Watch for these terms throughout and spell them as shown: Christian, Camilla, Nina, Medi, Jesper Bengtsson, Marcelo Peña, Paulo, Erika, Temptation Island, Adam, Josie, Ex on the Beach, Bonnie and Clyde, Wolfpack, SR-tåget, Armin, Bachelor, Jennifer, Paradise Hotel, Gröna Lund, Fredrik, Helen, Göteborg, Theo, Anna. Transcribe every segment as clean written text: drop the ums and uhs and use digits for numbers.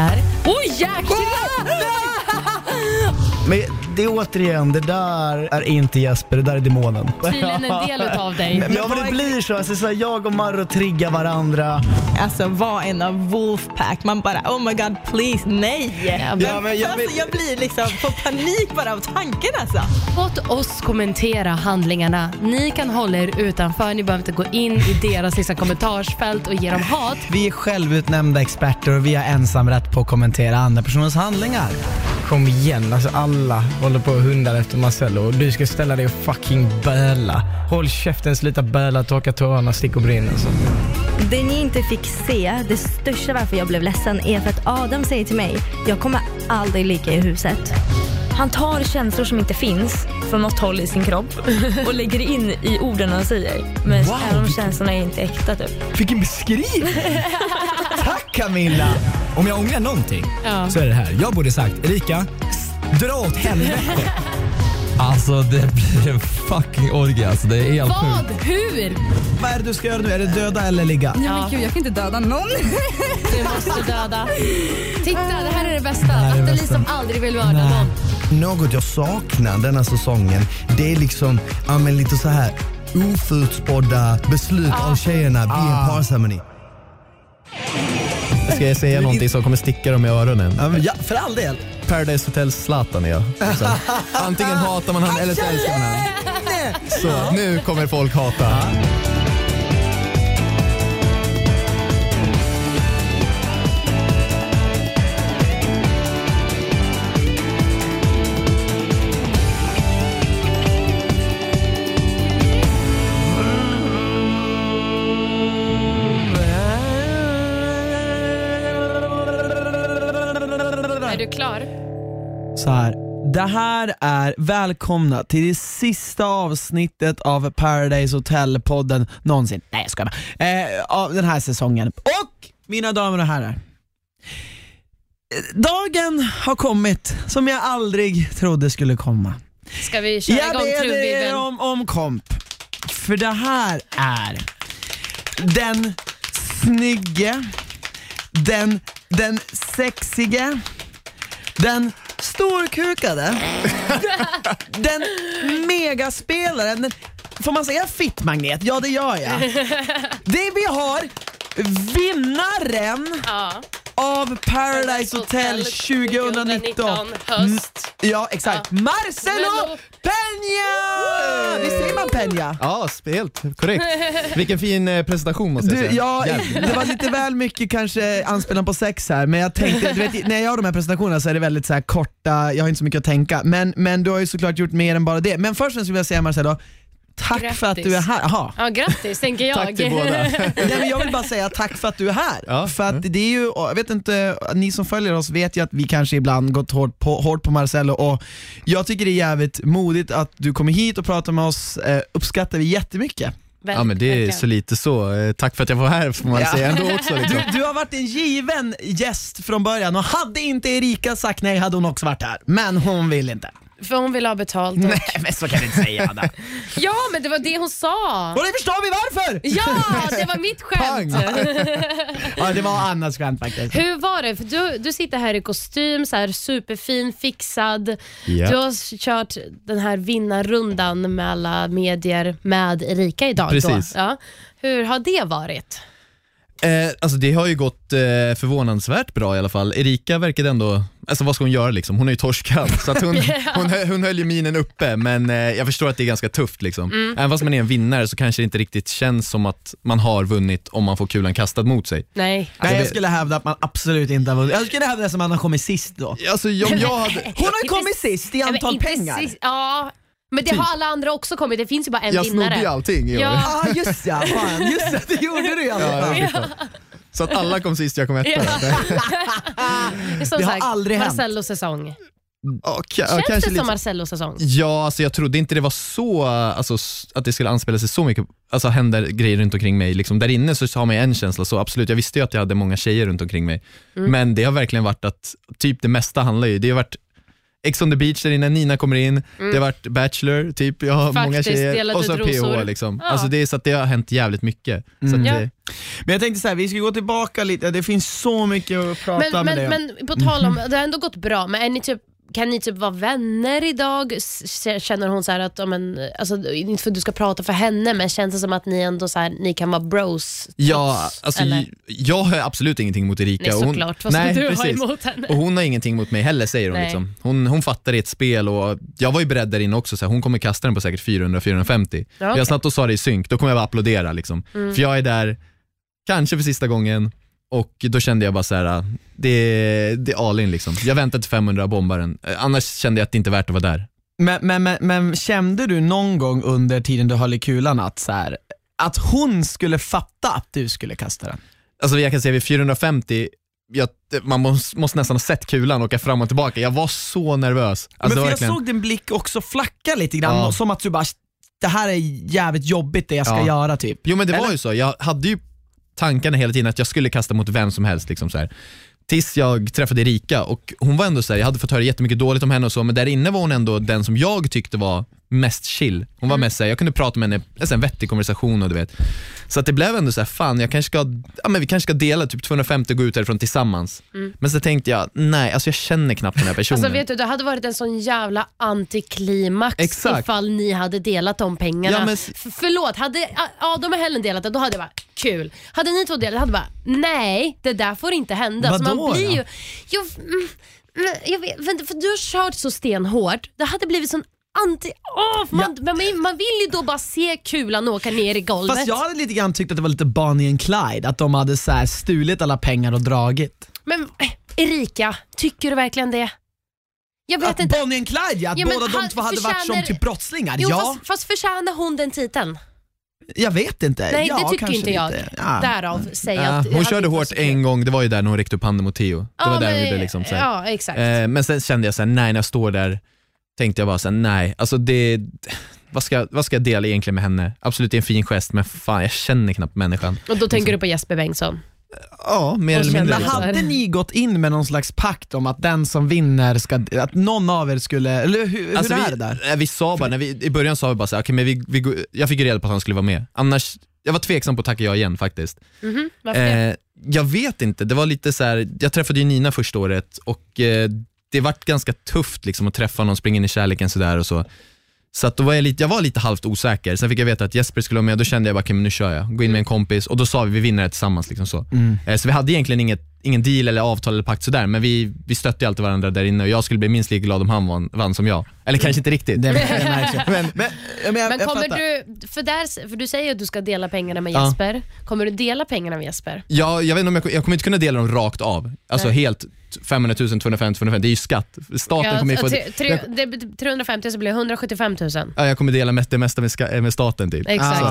är... Åh, jäklar! Men det är återigen, det där är inte Jesper, det där är demonen. Tydligen en del av dig. Men det blir så, alltså, så jag och Marro triggar varandra. Alltså var en av Wolfpack, man bara, oh my god, please, nej. Jag blir liksom på panik bara av tanken alltså. Låt oss kommentera handlingarna. Ni kan hålla er utanför, ni behöver inte gå in i deras liksom, kommentarsfält och ge dem hat. Vi är självutnämnda experter och vi har ensamrätt på att kommentera andra personers handlingar. Kom igen, alltså alla håller på och hundar efter Marcelo och du ska ställa dig och fucking böla. Håll käften, sluta böla, torka tårarna, stick och brinn alltså. Det ni inte fick se, det största varför jag blev ledsen är för att Adam säger till mig, jag kommer aldrig ligga i huset. Han tar känslor som inte finns från något håll i sin kropp och lägger in i orden han säger. Men wow, de känslorna är inte äkta typ. Vilken beskrivning! Tack Camilla! Om jag ångrar någonting så är det här. Jag borde sagt, Erika, dra åt helvete. Alltså det blir en fucking orga, alltså det är helt vad? Sjuk. Hur? Vad är det du ska göra nu? Är det döda eller ligga? Ja, men gud, jag kan inte döda någon. Du måste döda. Titta, det här är det bästa. Natalie som aldrig vill vara någon. Något jag saknar denna säsongen, det är liksom, ja men lite så här oförutspådda beslut av tjejerna vid en parceremoni. Ska jag säga någonting som kommer sticka dem i öronen? Ja, för all del. Paradise Hotel Zlatan är jag. Så, antingen hatar man han eller så älskar man han. Så, nu kommer folk hata. Så här. Det här är välkomna till det sista avsnittet av Paradise Hotel-podden någonsin. Nej, jag ska bara. Av den här säsongen. Och mina damer och herrar, dagen har kommit som jag aldrig trodde skulle komma. Ska vi köra igång trumvirveln? Jag ber er om komp. För det här är den snygge, den sexige, den storkukade, den megaspelaren, får man säga fittmagnet? Ja, det gör jag. Det vi har vinnaren av Paradise Hotel 2019 höst. Ja, exakt. Ja. Marcelo Peña! Visst säger man Peña? Ja, helt korrekt. Vilken fin presentation måste jag säga. Det var lite väl mycket kanske anspelan på sex här, men jag tänkte, du vet, när jag gör de här presentationerna så är det väldigt så här korta, jag har inte så mycket att tänka, men du har ju såklart gjort mer än bara det. Men först skulle jag säga Marcelo, tack grattis för att du är här. Aha. Ja, grattis, tänker jag. Tack till båda. Nej, men jag vill bara säga tack för att du är här. Ja. För att det är ju, jag vet inte, ni som följer oss vet ju att vi kanske ibland gått hårt på Marcelo. Och jag tycker det är jävligt modigt att du kommer hit och pratar med oss. Uppskattar vi jättemycket. Ja, men det är så lite så. Tack för att jag var här, får man säga ändå också. Du har varit en given gäst från början. Och hade inte Erika sagt nej hade hon också varit här. Men hon vill inte. För hon vill ha betalt. Och... Nej, men så kan du inte säga, Anna. Ja, men det var det hon sa. Och det förstår vi varför. Ja, det var mitt skämt. Ja, det var Annas skämt faktiskt. Hur var det? För du sitter här i kostym, så här superfin, fixad. Yeah. Du har kört den här vinnarrundan med alla medier med Erika idag. Precis. Då. Ja. Hur har det varit? Alltså det har ju gått förvånansvärt bra i alla fall. Erika verkade ändå, alltså vad ska hon göra liksom? Hon är ju torskad så att hon höll ju minen uppe. Men jag förstår att det är ganska tufft liksom. Även fast man är en vinnare så kanske det inte riktigt känns som att man har vunnit om man får kulan kastad mot sig. Nej, alltså, jag skulle hävda att man absolut inte har vunnit. Jag skulle hävda att man har kommit sist då. Alltså, hon har ju kommit sist i antal pengar. Ja. Men det har alla andra också kommit, det finns ju bara en vinnare. Jag snodde allting i år. Ja, just det, fan. Just det, det gjorde du alltså. Så att alla kom sist, jag kom etta. Det har aldrig hänt. Marcellos säsong. Okay, känns det som Marcellos säsong? Ja, alltså jag trodde inte det var så, alltså, att det skulle anspela sig så mycket. Alltså händer grejer runt omkring mig liksom. Där inne så har man en känsla, så absolut. Jag visste ju att jag hade många tjejer runt omkring mig. Men det har verkligen varit att typ det mesta handlar ju, det har varit Ex on the Beach där innan Nina kommer in. Det har varit Bachelor typ. Jag har många tjejer och så PH liksom. Alltså det är så att det har hänt jävligt mycket så att det... Men jag tänkte så här, vi ska gå tillbaka lite. Det finns så mycket att prata med dig om. Men på tal om, det har ändå gått bra. Men är ni typ, kan ni typ vara vänner idag? Känner hon så här att alltså, inte för att du ska prata för henne, men känns det som att ni ändå så här, ni kan vara bros? Ja, alltså jag har absolut ingenting mot Erika. Nej, såklart, vad nej, du precis. Har emot henne? Och hon har ingenting mot mig heller, säger hon liksom. Hon fattar i ett spel, och jag var ju beredd där inne också så här, hon kommer kasta den på säkert 400-450. Ja, okay. Jag satt och sa det i synk, då kommer jag bara applådera liksom. För jag är där kanske för sista gången. Och då kände jag bara så här, det är all in liksom. Jag väntade till 500 bombaren. Annars kände jag att det inte är värt att vara där. Men kände du någon gång under tiden du höll i kulan att så här, att hon skulle fatta att du skulle kasta den? Alltså jag kan säga vid 450, man måste nästan ha sett kulan åka fram och tillbaka. Jag var så nervös. Alltså, men för verkligen... jag såg din blick också flacka lite grann, som att du bara, det här är jävligt jobbigt det jag ska göra typ. Jo men det var ju så, jag hade ju tankarna hela tiden att jag skulle kasta mot vem som helst liksom, så här. Tills jag träffade Erika, och hon var ändå så här, jag hade fått höra jättemycket dåligt om henne och så, men där inne var hon ändå den som jag tyckte var mest chill. Hon var mest så här, jag kunde prata med henne, en vettig konversation och du vet. Så att det blev ändå så här, fan jag kanske ska, men vi kanske ska dela typ 250 och gå ut härifrån tillsammans. Men så tänkte jag, nej alltså jag känner knappt den här personen. Alltså vet du, det hade varit en sån jävla antiklimax. Exakt. Ifall ni hade delat om pengarna. Ja, men... Förlåt, hade Adam och Helen delat det, då hade jag bara kul. Hade ni två delat, hade jag bara nej, det där får inte hända. Vadå, så man blir ju, jag vet, för du har kört så stenhårt. Det hade blivit sån man vill ju då bara se kulan åka ner i golvet. Fast jag hade lite grann tyckt att det var lite Bonnie and Clyde, att de hade så här stulit alla pengar och dragit. Men Erika, tycker du verkligen det? Jag vet att inte. Bonnie and Clyde, att båda de två hade varit som till brottslingar. Jo, fast förtjänar hon den titeln? Jag vet inte. Nej, det tycker inte jag. Därav säger jag att hon körde hårt en gång. Det var ju där när hon räckte upp handen mot Theo. Det var där hon gjorde liksom så här. Ja, exakt. Men sen kände jag så här, nej, när jag står där tänkte jag bara såhär, nej, alltså det, vad ska jag dela egentligen med henne? Absolut, det är en fin gest, men fan, jag känner knappt människan. Och då tänker du på Jesper Bengtsson? Ja, mer eller mindre. Liksom. Hade ni gått in med någon slags pakt om att den som vinner ska, att någon av er skulle, eller alltså hur är det där? Vi sa bara, i början sa vi bara såhär, jag fick ju reda på att han skulle vara med. Annars, jag var tveksam på att tacka jag igen faktiskt. Varför? Jag vet inte, det var lite så här. Jag träffade ju Nina första året och det vart ganska tufft liksom att träffa någon, springa in i kärleken sådär och så. Så att då var jag var lite halvt osäker. Sen fick jag veta att Jesper skulle vara med, då kände jag bara, okay, men nu kör jag. Gå in med en kompis, och då sa vi vinner det tillsammans liksom så. Så vi hade egentligen ingen deal eller avtal eller pakt sådär, men vi stötte alltid varandra där inne, och jag skulle bli minst lika glad om han vann som jag. Eller kanske inte riktigt. Men kommer du, för du säger att du ska dela pengarna med Jesper. Kommer du dela pengarna med Jesper? Ja, jag vet inte om jag kommer inte kunna dela dem rakt av. Alltså helt 500 000, 250 000, det är ju skatt. Staten kommer få 350, så blir det 175 000. Ja, jag kommer dela det mesta med staten typ. Exakt.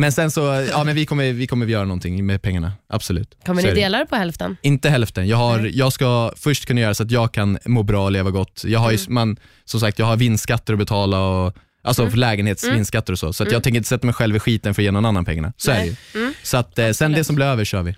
Men sen så, men vi kommer göra någonting med pengarna, absolut. Kommer ni dela det på hälften? Inte hälften. Jag ska först kunna göra så att jag kan må bra och leva gott. Jag har ju, som sagt, jag har vinstskatter att betala och alltså lägenhetsvinstskatter och så. Så att jag tänker inte sätta mig själv i skiten för att ge någon annan pengarna. Så är det. Så att sen det som blir över kör vi.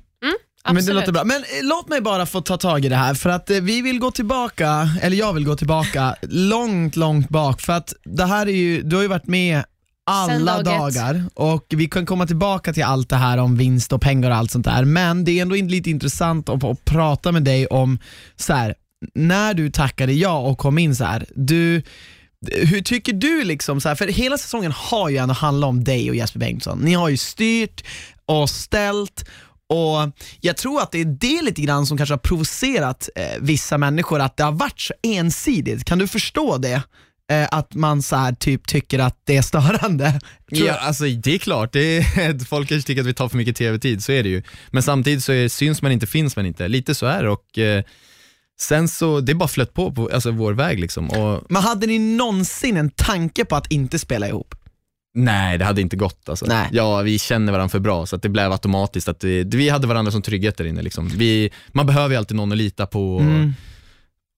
Men det låter bra. Men låt mig bara få ta tag i det här, för att vi vill gå tillbaka, eller jag vill gå tillbaka långt, långt bak, för att det här är ju, du har ju varit med alla dagar, och vi kan komma tillbaka till allt det här om vinst och pengar och allt sånt där, men det är ändå lite intressant att prata med dig om så här, när du tackade ja och kom in så här, hur tycker du liksom så här, för hela säsongen har ju ändå handlat om dig och Jesper Bengtsson. Ni har ju styrt och ställt, och jag tror att det är det lite grann som kanske har provocerat vissa människor, att det har varit så ensidigt. Kan du förstå det? Att man så här typ tycker att det är störande. Ja, alltså det är klart, folk kanske tycker att vi tar för mycket tv-tid, så är det ju. Men samtidigt så syns man inte, finns man inte. Lite så är, och sen så, det är bara flött på alltså, vår väg liksom. Men hade ni någonsin en tanke på att inte spela ihop? Nej, det hade inte gått alltså. Ja, vi känner varandra för bra, så att det blev automatiskt att vi hade varandra som trygghet där inne liksom. Man behöver ju alltid någon att lita på.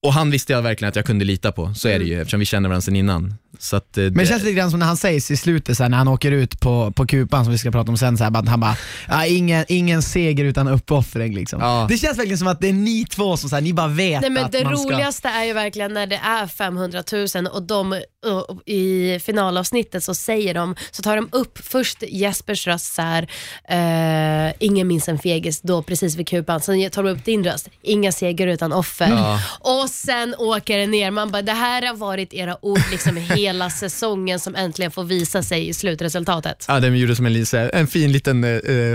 Och han visste jag verkligen att jag kunde lita på. Så är det ju, eftersom vi känner varandra sedan innan. Så att, men det känns lite grann som när han sägs i slutet så här, när han åker ut på kupan, som vi ska prata om sen, så här, han bara, ingen seger utan uppoffring liksom. Ja. Det känns verkligen som att det är ni två som så här, ni bara vet. Nej, men att det man roligaste är ju verkligen när det är 500 000 och de i finalavsnittet så säger de, så tar de upp först Jespers röst så här, ingen minns en fegis då precis vid kupan. Sen tar de upp din röst, inga seger utan offer. Ja. Och sen åker det ner. Man bara, det här har varit era ord liksom hela säsongen som äntligen får visa sig i slutresultatet. Ja, den gjorde som en fin liten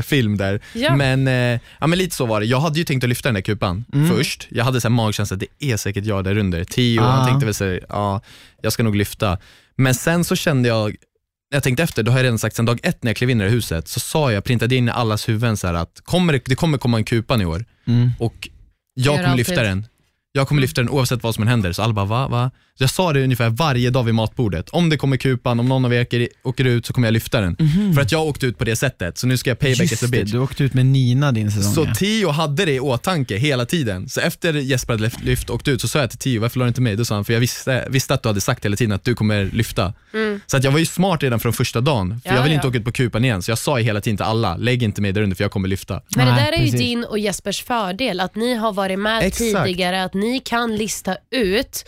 film där. Ja. Men lite så var det. Jag hade ju tänkt att lyfta den där kupan först. Jag hade så här magkänsla att det är säkert jag där under. Theo, han tänkte väl så här, ja, jag ska nog lyfta. Men sen så kände jag, jag tänkte efter, då har jag redan sagt sen dag ett när jag klev in i det huset, så sa jag, printade in i allas huvuden så här att det kommer komma en kupan i år. Och jag kommer lyfta den. Jag kommer lyfta den oavsett vad som händer. Så alla bara, va? Jag sa det ungefär varje dag vid matbordet. Om det kommer kupan, om någon av er åker ut, så kommer jag lyfta den. För att jag åkte ut på det sättet. Så nu ska jag payback as a bitch. Du åkte ut med Nina din säsong. Så Theo hade det i åtanke hela tiden. Så efter Jesper hade lyft och åkt ut, så sa jag till Theo, varför la du inte mig? Då sa han, för jag visste att du hade sagt hela tiden att du kommer lyfta. Så att jag var ju smart redan från första dagen. För jag vill inte åka ut på kupan igen. Så jag sa ju hela tiden till alla, lägg inte mig där under, för jag kommer lyfta. Men det där är ju din och Jespers fördel, att ni har varit med tidigare, att ni kan lista ut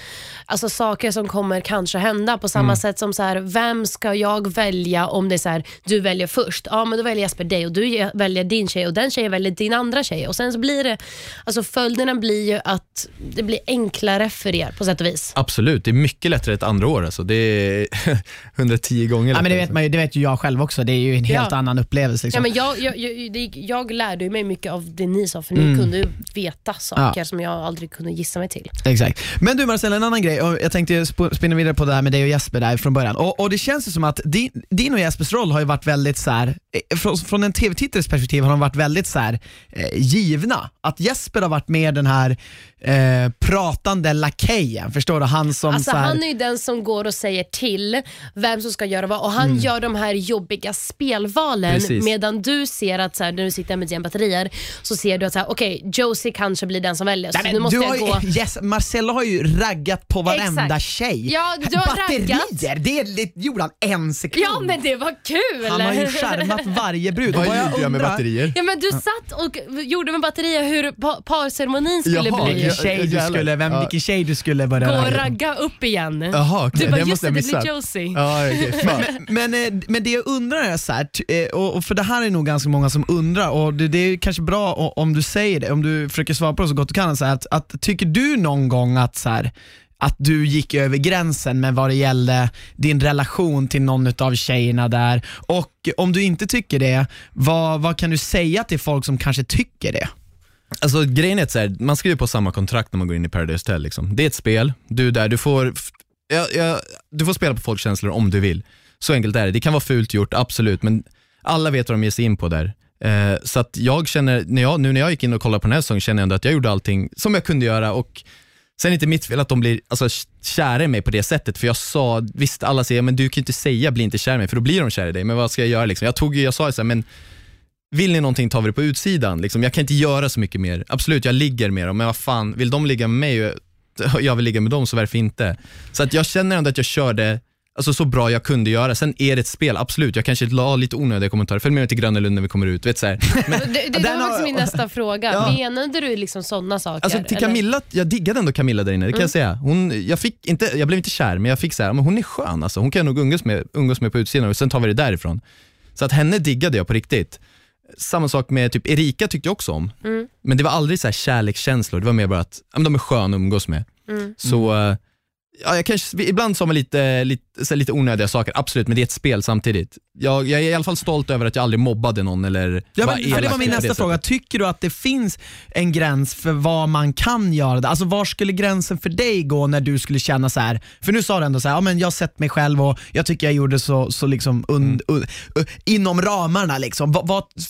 alltså saker som kommer kanske hända på samma sätt som så här, vem ska jag välja om det är så här, du väljer först, ja men då väljer Jesper dig och du väljer din tjej och den tjejen väljer din andra tjej och sen så blir det, alltså följderna blir ju att det blir enklare för er på sätt och vis. Absolut, det är mycket lättare ett andra år alltså, det är 110 gånger lättare. Ja men det vet man ju, det vet ju jag själv också, det är ju en helt annan upplevelse liksom. Ja men jag lärde ju mig mycket av det ni sa, för ni kunde ju veta saker som jag aldrig kunde gissa mig till. Exakt. Men du Marcel, en annan grej, jag tänkte spinna vidare på det här med dig och Jesper där från början. Och det känns ju som att din och Jespers roll har ju varit väldigt så här, från en tv-tittares perspektiv har de varit väldigt så här givna. Att Jesper har varit med den här pratande lakejen, förstår du? Han som alltså, så här, han är ju den som går och säger till vem som ska göra vad, och han gör de här jobbiga spelvalen. Precis. Medan du ser att så här, när du sitter med dina batterier så ser du att så här, okej, Josie kanske blir den som väljer. Så nu måste jag gå. Marcelo har ju raggat på varenda tjej. Ja, du har batterier, raggat. Det gjorde han en sekund. Ja, men det var kul. Han har ju charmat varje brud. Vad gjorde jag med batterier? Ja, men du satt och gjorde med batterier hur parceremonin skulle bli. Vilken tjej du skulle börja gå och ragga upp igen. Aha, okay. Du bara, just det blir Josie. Ja, okay. men det jag undrar är så här, och för det här är nog ganska många som undrar, och det är kanske bra om du säger det, om du försöker svara på det så gott du kan, så här, att tycker du någon gång att så här, att du gick över gränsen med vad det gällde din relation till någon utav tjejerna där, och om du inte tycker det, vad kan du säga till folk som kanske tycker det? Alltså grejen är att så här, man skriver på samma kontrakt när man går in i Paradise Hotel liksom. Det är ett spel, du är där, du får spela på folks känslor om du vill. Så enkelt är det kan vara fult gjort, absolut, men alla vet vad de ger sig in på där. Så att jag känner, när jag gick in och kollade på den här säsongen, känner jag ändå att jag gjorde allting som jag kunde göra. Och sen är det inte mitt fel att de blir alltså, kära i mig på det sättet. För jag sa, visst alla säger, men du kan ju inte säga bli inte kär i mig, för då blir de kär i dig. Men vad ska jag göra liksom? Jag sa ju så här, men vill ni någonting tar vi det på utsidan liksom. Jag kan inte göra så mycket mer. Absolut, jag ligger med dem, men vad fan, vill de ligga med mig och jag vill ligga med dem, så varför inte? Så att jag känner ändå att jag körde alltså så bra jag kunde göra. Sen är det ett spel, absolut. Jag kanske la lite onödiga kommentarer. Följ med till Gröna Lund när vi kommer ut, vet så här. Men det var faktiskt min nästa fråga. Ja. Menade du liksom sådana saker? Alltså till Camilla, eller? Jag diggade ändå Camilla där inne, det kan jag säga. Jag blev inte kär, men jag fick så här, men hon är skön alltså. Hon kan nog umgås med på utsidan, och sen tar vi det därifrån. Så att henne diggade jag på riktigt. Samma sak med typ Erika, tyckte jag också om. Men det var aldrig så här kärlekskänslor. Det var mer bara att de är skön att umgås med. Så ja, jag kanske, ibland sa man lite onödiga saker, absolut, men det är ett spel samtidigt. Jag är i alla fall stolt över att jag aldrig mobbade någon eller för det var min nästa fråga. Tycker du att det finns en gräns för vad man kan göra? Alltså var skulle gränsen för dig gå när du skulle känna så här? För nu sa du ändå så här, ja men jag har sett mig själv och jag tycker jag gjorde så liksom inom ramarna liksom.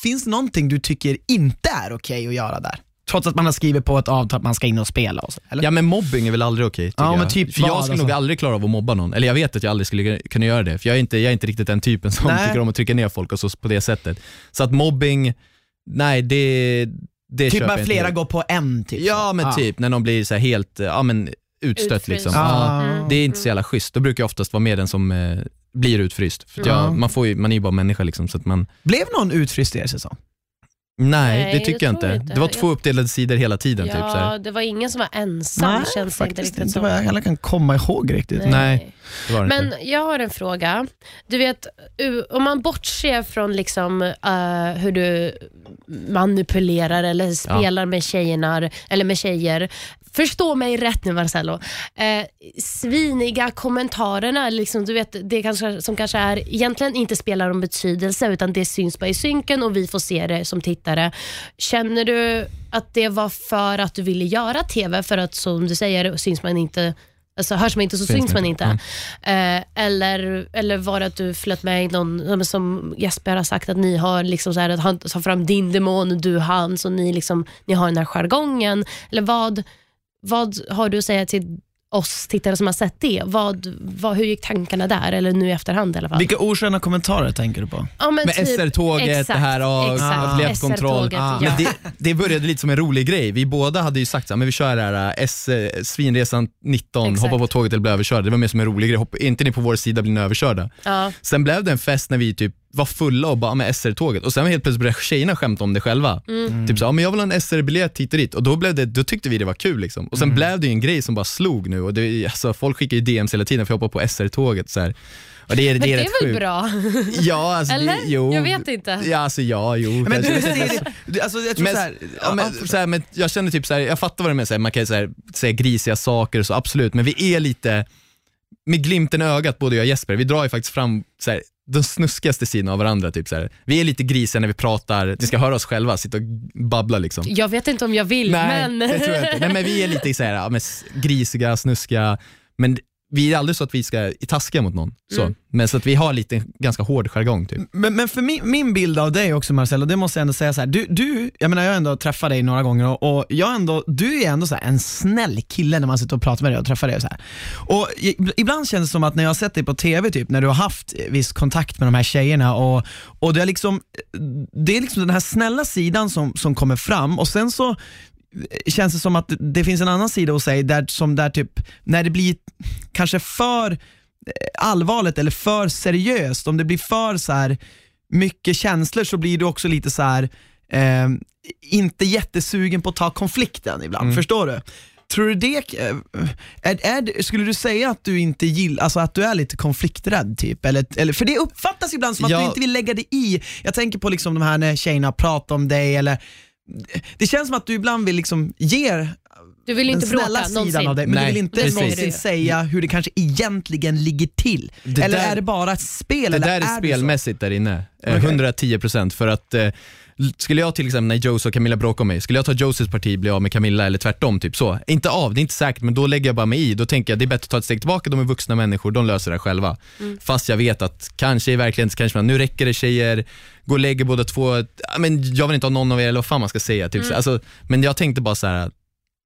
Finns det någonting du tycker inte är okej att göra där? Trots att man har skrivit på ett avtal att man ska in och spela och så, eller? Ja men mobbing är väl aldrig okej, men typ, för jag skulle nog aldrig klara av att mobba någon. Eller jag vet att jag aldrig skulle kunna göra det. För jag är inte riktigt den typen som tycker om att trycka ner folk och så på det sättet. Så att mobbing, nej, det det typ bara flera går på en typ. Ja men typ när de blir så här helt utstött liksom. Det är inte så jävla schysst. Då brukar jag oftast vara med den som blir utfryst. För man är ju bara människa liksom, så att man... Blev någon utfryst i er säsong? Nej, det tycker jag inte. Det var två uppdelade sidor hela tiden. Ja, typ, så här. Det var ingen som var ensam. Nej, känns faktiskt inte så. Vad jag heller kan komma ihåg riktigt. Nej. Det var det men inte. Jag har en fråga. Du vet, om man bortser från liksom, hur du manipulerar eller spelar med tjejerna, eller med tjejer. Förstå mig rätt nu, Marcelo. Sviniga kommentarerna liksom, du vet, det kanske, som kanske är egentligen inte spelar om betydelse, utan det syns bara i synken och vi får se det som tittare. Känner du att det var för att du ville göra tv, för att som du säger syns man inte, alltså hörs man inte så syns man inte. Eller var det att du flöt med någon, som Jesper har sagt, att ni har liksom så här, att han tar fram din demon och du hans, och ni liksom, ni har den här jargongen, eller vad har du att säga till oss tittare som har sett det? Hur gick tankarna där? Eller nu i efterhand i alla fall. Vilka osköna kommentarer tänker du på? Ja, men typ, SR-tåget, exakt, det här atletkontroll. Ja. Det började lite som en rolig grej. Vi båda hade ju sagt att vi kör det här svinresan 19, exakt, hoppa på tåget eller bli överkörda. Det var mer som en rolig grej. Inte ni på vår sida blir ni överkörda. Ja. Sen blev det en fest när vi typ var fulla och bara med SR-tåget. Och sen var helt plötsligt började tjejerna skämta om det själva. Typ så, men jag vill ha en SR-biljett hit och dit. Och då tyckte vi det var kul liksom. Och sen blev det ju en grej som bara slog nu. Och alltså, folk skickar ju DMs hela tiden för att hoppa på SR-tåget så här. Och det är väl sjuk. Bra? Ja, alltså, eller? Jag vet inte. Ja, alltså, men du, alltså, jag tror men, så här, så här, men jag känner typ så här, jag fattar vad det med säger. Man kan ju så här, säga grisiga saker och så, absolut. Men vi är lite med glimten i ögat, både jag och Jesper. Vi drar ju faktiskt fram så här, den snuskigaste sidan av varandra typ så här. Vi är lite grisiga när vi pratar. Vi ska höra oss själva sitta och babbla liksom. Jag vet inte om jag vill. Nej, men det tror jag inte. Nej, men vi är lite så här, grisiga, snuskiga. Men vi är aldrig så att vi ska taska mot någon så. Men så att vi har lite ganska hård jargong typ. Men för min bild av dig också, Marcelo, det måste jag ändå säga så här, du, jag menar, jag har ändå träffat dig några gånger och du är ändå så här en snäll kille när man sitter och pratar med dig och träffar dig och så här. Och ibland känns det som att när jag har sett dig på tv typ, när du har haft viss kontakt med de här tjejerna och det är liksom, den här snälla sidan som kommer fram, och sen så känns det som att det finns en annan sida hos sig där typ, när det blir kanske för allvarligt eller för seriöst, om det blir för så här mycket känslor, så blir du också lite så här inte jättesugen på att ta konflikten ibland, förstår du? Tror du det skulle du säga att du inte gillar, alltså att du är lite konflikträdd typ, eller för det uppfattas ibland som att du inte vill lägga dig i. Jag tänker på liksom de här när tjejerna pratar om dig, eller det känns som att du ibland vill liksom ge. Du vill inte bråka någonsin av dig, men nej, du vill inte någonsin säga hur det kanske egentligen ligger till. Eller är det bara ett spel? Det där är spelmässigt där inne, 110%. För att skulle jag till exempel, när Josie och Camilla bråkar om mig, skulle jag ta Josies parti, bli av med Camilla, eller tvärtom typ så. Inte av, det är inte säkert, men då lägger jag bara mig i. Då tänker jag, det är bättre att ta ett steg tillbaka. De är vuxna människor, de löser det själva. Fast jag vet att kanske i verkligheten kanske man, nu räcker det tjejer, gå och lägger båda två, men jag vill inte ha någon av er, eller vad fan man ska säga typ. Alltså, men jag tänkte bara så här,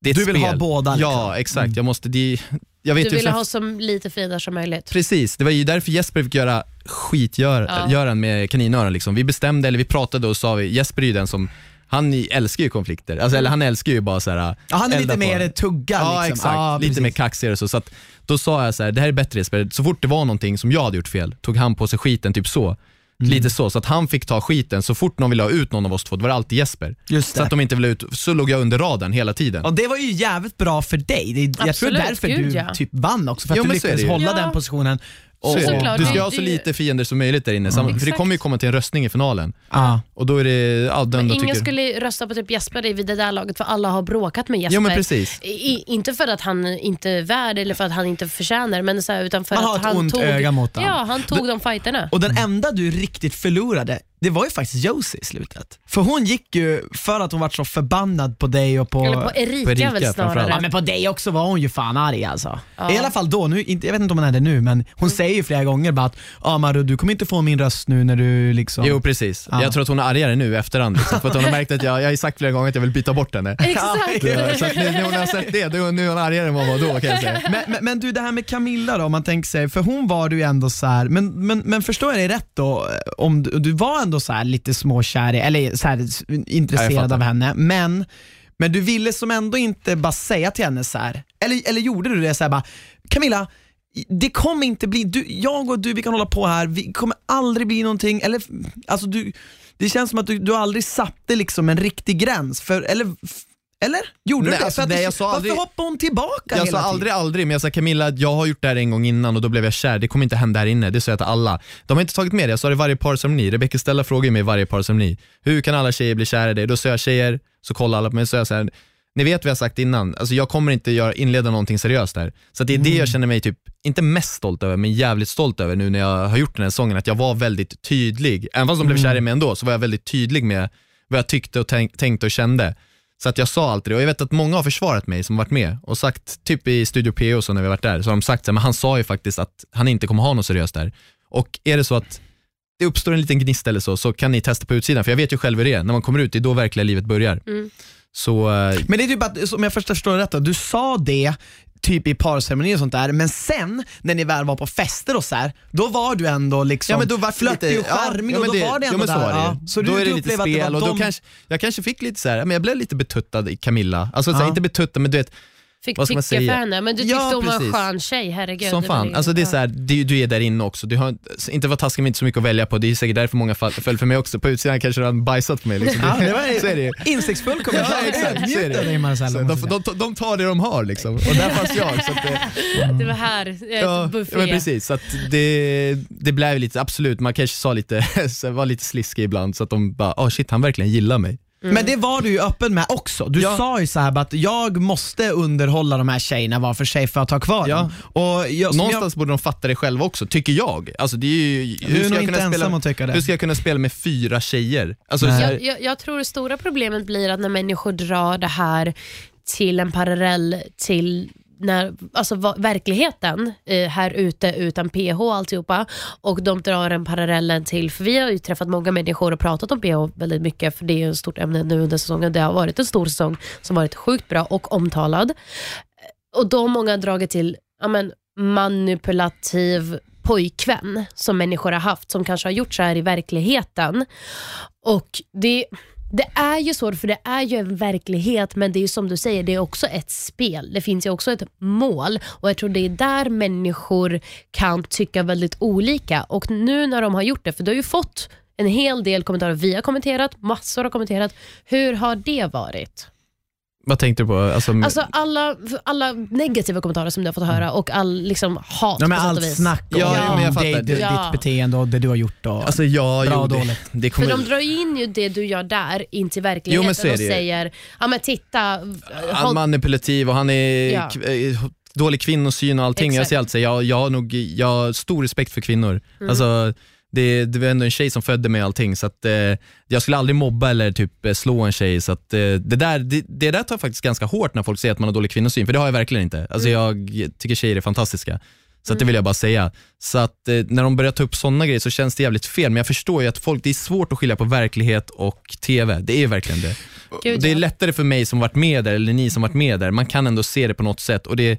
du vill ha båda liksom. Ja, exakt. Jag måste, jag vet, du vill ha så lite fridar som möjligt. Precis, det var ju därför Jesper fick göra göran med kaninöron liksom. Vi bestämde, eller vi pratade och sa vi, Jesper är ju den som, han älskar ju konflikter. Alltså, eller han älskar ju bara så här. Ja, han är lite mer tugga liksom. Ja, exakt. Lite mer kaxigare så. Så att, då sa jag så här, det här är bättre Jesper. Så fort det var någonting som jag hade gjort fel, tog han på sig skiten typ så. Lite så att han fick ta skiten. Så fort någon ville ha ut någon av oss två, det var alltid Jesper. Just så att de inte ville ut, så låg jag under raden hela tiden. Och det var ju jävligt bra för dig. Jag tror därför du typ vann också. För att du lyckades hålla den positionen. Och såklart, du ska ha så lite fiender som möjligt där inne. För det kommer ju komma till en röstning i finalen. Och då är det men ingen skulle rösta på typ Jesper vid det där laget, för alla har bråkat med Jesper. Jo, men precis. Inte för att han inte är värd, eller för att han inte förtjänar, men så här, utan för att han ont tog öga mot han. Ja, han tog de fighterna. Och den enda du riktigt förlorade, det var ju faktiskt Josie i slutet. För hon gick ju, för att hon var så förbannad på dig och eller på Erika väl snarare. Ja, men på dig också var hon ju fan arg alltså. I alla fall då, nu, jag vet inte om hon är det nu, men hon säger ju flera gånger bara att Maru, du kommer inte få min röst nu när du liksom... Jo, precis. Jag tror att hon är argare nu efterhand. Liksom, för att hon har märkt att jag har sagt flera gånger att jag vill byta bort henne. Exakt. Så att nu när hon har sett det, nu är hon argare än vad hon var då, kan jag säga. Men du, det här med Camilla då, om man tänker sig, för hon var du ju ändå så här, men förstår jag dig rätt då, om du var ändå så här lite småkär eller så här intresserad av henne, men du ville som ändå inte bara säga till henne så här, eller gjorde du det så här bara, Camilla, det kommer inte bli du, jag och du, vi kan hålla på här, vi kommer aldrig bli någonting, eller alltså du, det känns som att du aldrig satte liksom en riktig gräns för, eller? Gjorde du det? Alltså, nej, jag sa aldrig, varför hoppade hon tillbaka? Jag sa aldrig, men jag sa Camilla, jag har gjort det här en gång innan och då blev jag kär, det kommer inte hända här inne, det sa jag till alla. De har inte tagit med det, jag sa det varje par som ni, Rebecca ställer frågor i mig varje par som ni. Hur kan alla tjejer bli kär i dig? Då sa jag tjejer, så kollar alla på mig och sa så här, ni vet vad jag har sagt innan, alltså jag kommer inte inleda någonting seriöst där. Så att det är det jag känner mig typ, inte mest stolt över, men jävligt stolt över nu när jag har gjort den här sången, att jag var väldigt tydlig, även fast de blev kär i mig ändå, så var jag väldigt tydlig med vad jag tyckte och tänkte och kände. Så att jag sa alltid det, och jag vet att många har försvarat mig som varit med och sagt, typ i Studio P och så när vi varit där, så har de sagt så här, men han sa ju faktiskt att han inte kommer ha något seriöst där. Och är det så att det uppstår en liten gnista eller så kan ni testa på utsidan, för jag vet ju själv hur det är, när man kommer ut, det är då verkliga livet börjar. Så, men det är typ att, om jag först förstår rätt då, du sa det typ i parceremonier och sånt där, men sen när ni väl var på fester och så här, då var du ändå liksom, ja, men då var flöttig och charmig, och då var det ändå där. Så då är det lite spel, och då kanske jag fick lite så här, men jag blev lite betuttad i Camilla. Alltså så här, inte betuttad, men du vet, fick tycka för henne, men du tyckte hon var en skön tjej, herregud. Som fan, alltså det är så här, du är där inne också. Du har inte varit taskig, men inte så mycket att välja på. Det är säkert därför många föll för mig också. På utsidan kanske du har bajsat på mig liksom. Ja, det var insiktsfull kommentar. Ja, exakt, så är det. Så de tar det de har liksom. Och där fanns jag, så att det var här buffé. Men precis, så att det blev lite, absolut, man kanske sa lite var lite sliskig ibland, så att de bara, shit, han verkligen gillar mig. Men det var du ju öppen med också. Du sa ju så här att jag måste underhålla de här tjejerna var för sig för att ta kvar dem. Och någonstans borde de fatta det själva också, tycker jag. Alltså det är ju, hur ska jag kunna spela med 4 tjejer? Alltså, jag tror det stora problemet blir att när människor drar det här till en parallell till när, alltså verkligheten här ute utan PH och alltihopa, och de drar en parallellen till, för vi har ju träffat många människor och pratat om PH väldigt mycket, för det är ju ett stort ämne nu under säsongen. Det har varit en stor säsong som varit sjukt bra och omtalad, och då många har dragit till manipulativ pojkvän som människor har haft, som kanske har gjort så här i verkligheten, och det är ju så, för det är ju en verklighet, men det är ju som du säger, det är också ett spel. Det finns ju också ett mål, och jag tror det är där människor kan tycka väldigt olika. Och nu när de har gjort det, för du har ju fått en hel del kommentarer, vi har kommenterat, massor har kommenterat. Hur har det varit? Vad tänkte du på? Alltså alla negativa kommentarer som du har fått höra, och all liksom hat, men på allt snack och ditt beteende och det du har gjort och alltså, bra och dåligt. Det kommer... För de drar in ju det du gör där in till verkligheten, och säger, ja men titta, han är manipulativ och han är dålig kvinnosyn och allting. Exakt. Jag säger alltid, jag har stor respekt för kvinnor. Alltså det var ändå en tjej som födde mig allting, så att jag skulle aldrig mobba eller typ slå en tjej, så att det där tar faktiskt ganska hårt när folk säger att man har dålig kvinnosyn, för det har jag verkligen inte. Alltså jag tycker tjejer är fantastiska, så att det vill jag bara säga. Så att när de börjar ta upp sådana grejer så känns det jävligt fel, men jag förstår ju att folk, det är svårt att skilja på verklighet och TV. Det är verkligen det. Gud, det är lättare för mig som varit med där, eller ni som varit med där. Man kan ändå se det på något sätt, och det är...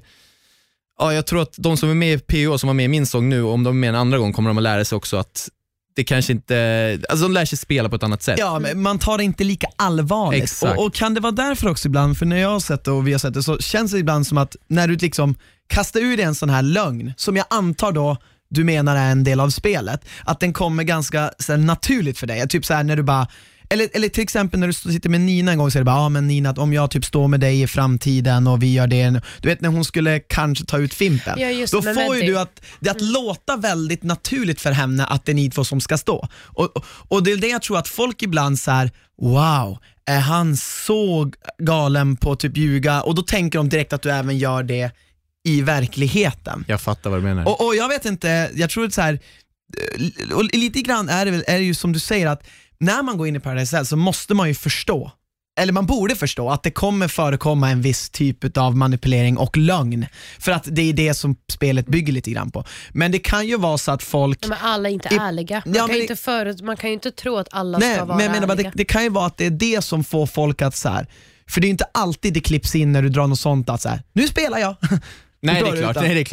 Ja, jag tror att de som är med i PO, som var med i min sång nu, om de är med en andra gång, kommer de att lära sig också att det kanske inte... Alltså de lär sig spela på ett annat sätt. Ja, men man tar det inte lika allvarligt. Exakt. Och kan det vara därför också ibland, för när jag har sett det och vi har sett det, så känns det ibland som att när du liksom kastar ur dig en sån här lögn, som jag antar då du menar är en del av spelet, att den kommer ganska så här naturligt för dig. Typ så här när du bara... Eller till exempel när du sitter med Nina en gång, så är det bara, men Nina, om jag typ står med dig i framtiden och vi gör det, du vet när hon skulle kanske ta ut fimpen, då får ju du att låta väldigt naturligt för henne att det är ni två som ska stå, och det är det jag tror att folk ibland så här, wow, är han så galen på typ ljuga, och då tänker de direkt att du även gör det i verkligheten. Jag fattar vad du menar, och jag vet inte, jag tror att så här, och lite grann är det ju som du säger, att när man går in i Paradise Hotel så måste man ju förstå, eller man borde förstå, att det kommer förekomma en viss typ av manipulering och lögn, för att det är det som spelet bygger lite grann på. Men det kan ju vara så att folk... Men alla är inte ärliga. Man kan ju inte tro att alla ska vara ärliga. Bara, det kan ju vara att det är det som får folk att så här, för det är ju inte alltid det klipps in när du drar något sånt att så här, nu spelar jag. Nej, det är klart. Nej, det är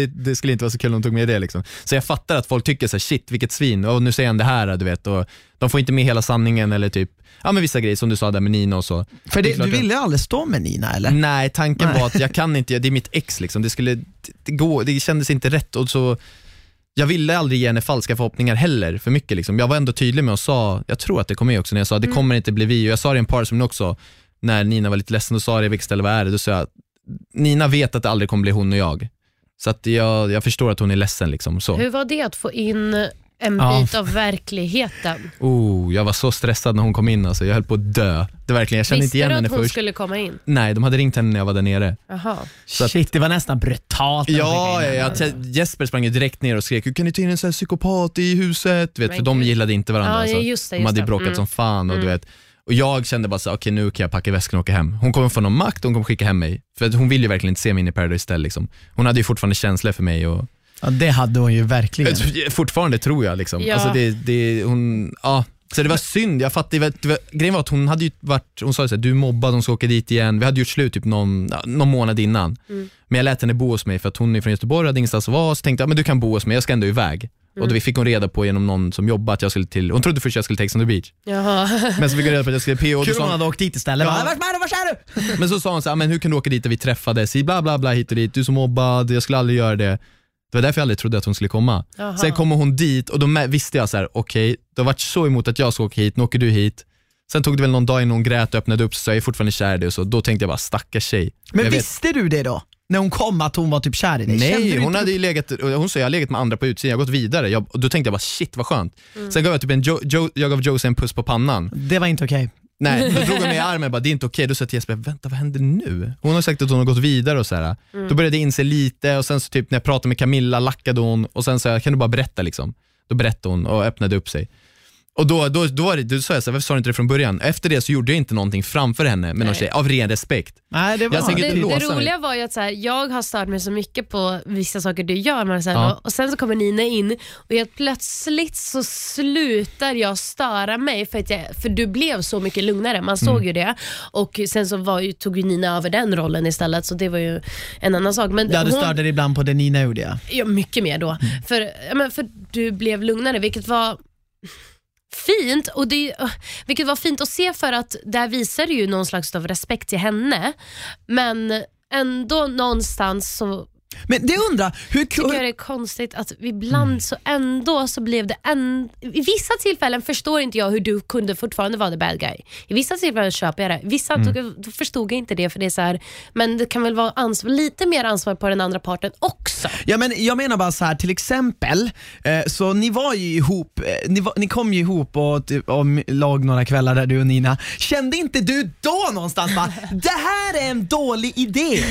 klart. Det skulle inte vara så kul om de tog med det liksom. Så jag fattar att folk tycker så här, shit vilket svin, och nu säger han det här, du vet, och de får inte med hela sanningen eller typ, ja men vissa grejer som du sa där med Nina och så. För det, du ville aldrig stå med Nina eller? Nej, tanken var att jag kan inte, det är mitt ex liksom, det skulle gå, det kändes inte rätt, och så jag ville aldrig ge henne falska förhoppningar heller för mycket liksom. Jag var ändå tydlig med och sa, jag tror att det kommer ju också när jag sa, det kommer inte bli vi, och jag sa det i en par som också, när Nina var lite ledsen och sa det i växtställe, vad är det? Då sa jag, Nina vet att det aldrig kommer bli hon och jag. Så att jag förstår att hon är ledsen liksom, så. Hur var det att få in en bit av verkligheten? Oh, jag var så stressad när hon kom in alltså. Jag höll på att dö. Det verkligen, jag kände inte igen henne först. Visste du att hon skulle komma in? Nej, de hade ringt henne när jag var där nere. Aha. Så shit, det var nästan brutalt. Ja, Jesper sprang ju direkt ner och skrek, hur kan ni ta in en sån här psykopat i huset? Vet, för de gillade inte varandra alltså. De hade bråkat som fan, och du vet. Och jag kände bara så, okej, nu kan jag packa väskan och åka hem. Hon kommer få någon makt, hon kommer skicka hem mig. För att hon vill ju verkligen inte se mig in i Paradise Hotel liksom. Hon hade ju fortfarande känslor för mig och... Ja, det hade hon ju verkligen. Fortfarande tror jag liksom. Ja. Alltså det hon... Ja. Så det var synd, jag fattade, grejen var att hon hade ju varit, hon sa ju såhär, du mobbad, hon ska åka dit igen. Vi hade gjort slut typ någon månad innan. Men jag lät henne bo hos mig för att hon är från Göteborg, hade ingenstans att vara. Så tänkte jag, men du kan bo hos mig, jag ska ändå iväg. Och då fick hon reda på genom någon som jobbade att jag skulle till, hon trodde först jag skulle till Ex on the Beach. Jaha. Men så fick hon reda på att jag skulle till PO. Kul hon hade åkt dit istället. Ja. Vars är du? Men så sa hon så här, men hur kan du åka dit där vi träffades i bla bla bla hit och dit, du som mobbad, jag skulle aldrig göra det. Det var därför jag aldrig trodde att hon skulle komma. Aha. Sen kommer hon dit och då visste jag så här, okej, det har varit så emot att jag ska åka hit, nu åker du hit. Sen tog det väl någon dag innan hon grät och öppnade upp sig, så jag är fortfarande kär i dig och så. Då tänkte jag bara, stackars tjej. Men visste du det då? När hon kom att hon var typ kär i dig? Nej, hon hade ju legat, hon sa jag har legat med andra på utsidan, jag har gått vidare. Och då tänkte jag bara, shit vad skönt. Sen gav jag typ jag gav Josie en puss på pannan. Det var inte okej. Nej, då drog jag mig i armen och bara, det är inte okej. Då sa jag till Jesper, vänta, vad händer nu? Hon har sagt att hon har gått vidare och så här. Då började jag inse lite, och sen så typ när jag pratade med Camilla lackade hon. Och sen sa jag, kan du bara berätta liksom? Då berättade hon och öppnade upp sig. Och då sa jag så här, varför sa du inte det från början? Efter det så gjorde jag inte någonting framför henne, men av ren respekt. Nej, det roliga var ju att så här, jag har stört mig så mycket på vissa saker du gör, Marcelo, och sen så kommer Nina in och helt plötsligt så slutar jag störa mig för du blev så mycket lugnare, man såg ju det, och sen så tog ju Nina över den rollen istället, så det var ju en annan sak. Men du störde dig ibland på det Nina gjorde, ja, mycket mer då, för du blev lugnare, vilket var... fint, och vilket var fint att se, för att där visar ju någon slags av respekt till henne, men ändå någonstans så... Men det undrar, tycker jag det är konstigt att ibland så ändå så blev det i vissa tillfällen förstår inte jag hur du kunde fortfarande vara the bad guy. I vissa tillfällen köper jag det. Vissa då förstod jag inte det, för det är så här, men det kan väl vara lite mer ansvar på den andra parten också. Ja, men jag menar bara så här, till exempel så ni var ju ihop, ni kom ju ihop och lag några kvällar där, du och Nina. Kände inte du då någonstans bara, det här är en dålig idé?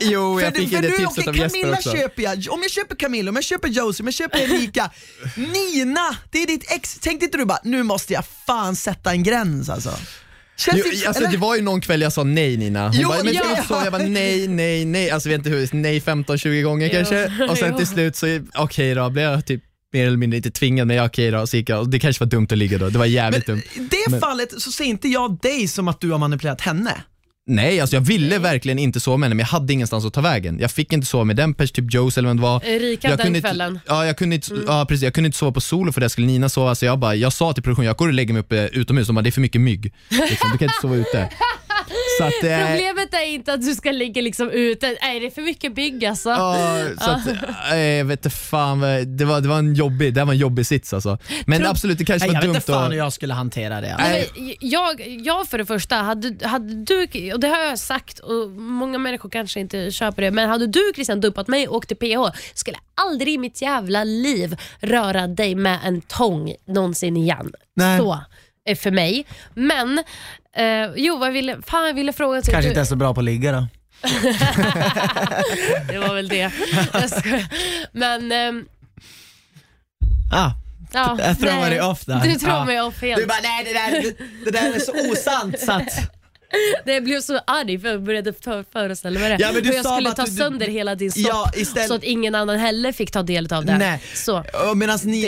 Jo, jag fick det tipset. Camilla köper jag. Om jag köper Camilla, om jag köper Josie, om jag köper Erika, Nina, det är ditt ex. Tänkte inte du bara, nu måste jag fan sätta en gräns alltså? Det var ju någon kväll jag sa nej, Nina. Hon bara, men jag bara nej. Alltså vet inte hur, nej 15-20 gånger kanske. Och sen till slut så, okej då, blev jag typ mer eller mindre inte tvingad, men det kanske var dumt att ligga då. Det var jävligt dumt. I det fallet så ser inte jag dig som att du har manipulerat henne. Nej, alltså jag ville verkligen inte sova med henne, men jag hade ingenstans att ta vägen. Jag fick inte sova med den typ Josie eller vem det var. Erika den kvällen. Ja, jag kunde inte sova på solo, för det skulle Nina sova. Så jag sa till produktionen, jag går och lägger mig uppe utomhus. De bara, det är för mycket mygg. Liksom, du kan inte sova ute. Så att, problemet är inte att du ska ligga liksom ute. Nej, det är för mycket bygg alltså. Så att, vet du fan, det var en jobbig sits alltså. Men absolut, det kanske var dumt. Jag vet inte fan hur jag skulle hantera det. Jag för det första, hade du, och det har jag sagt, och många människor kanske inte köper det, men hade du Christian dumpat mig och åkt till PH, skulle aldrig i mitt jävla liv röra dig med en tång någonsin igen. Nej. Så är för mig. Men jag ville fråga till. Kanske inte är så bra på att ligga då. Det var väl det. Men jag tror mig off. Du bara nej, det där är så osant. Det blev så arg för jag började föreställa mig det. Ja, men du sa skulle ta sönder hela din sopp, ja, istället... så att ingen annan heller fick ta del av det. Nej. Så.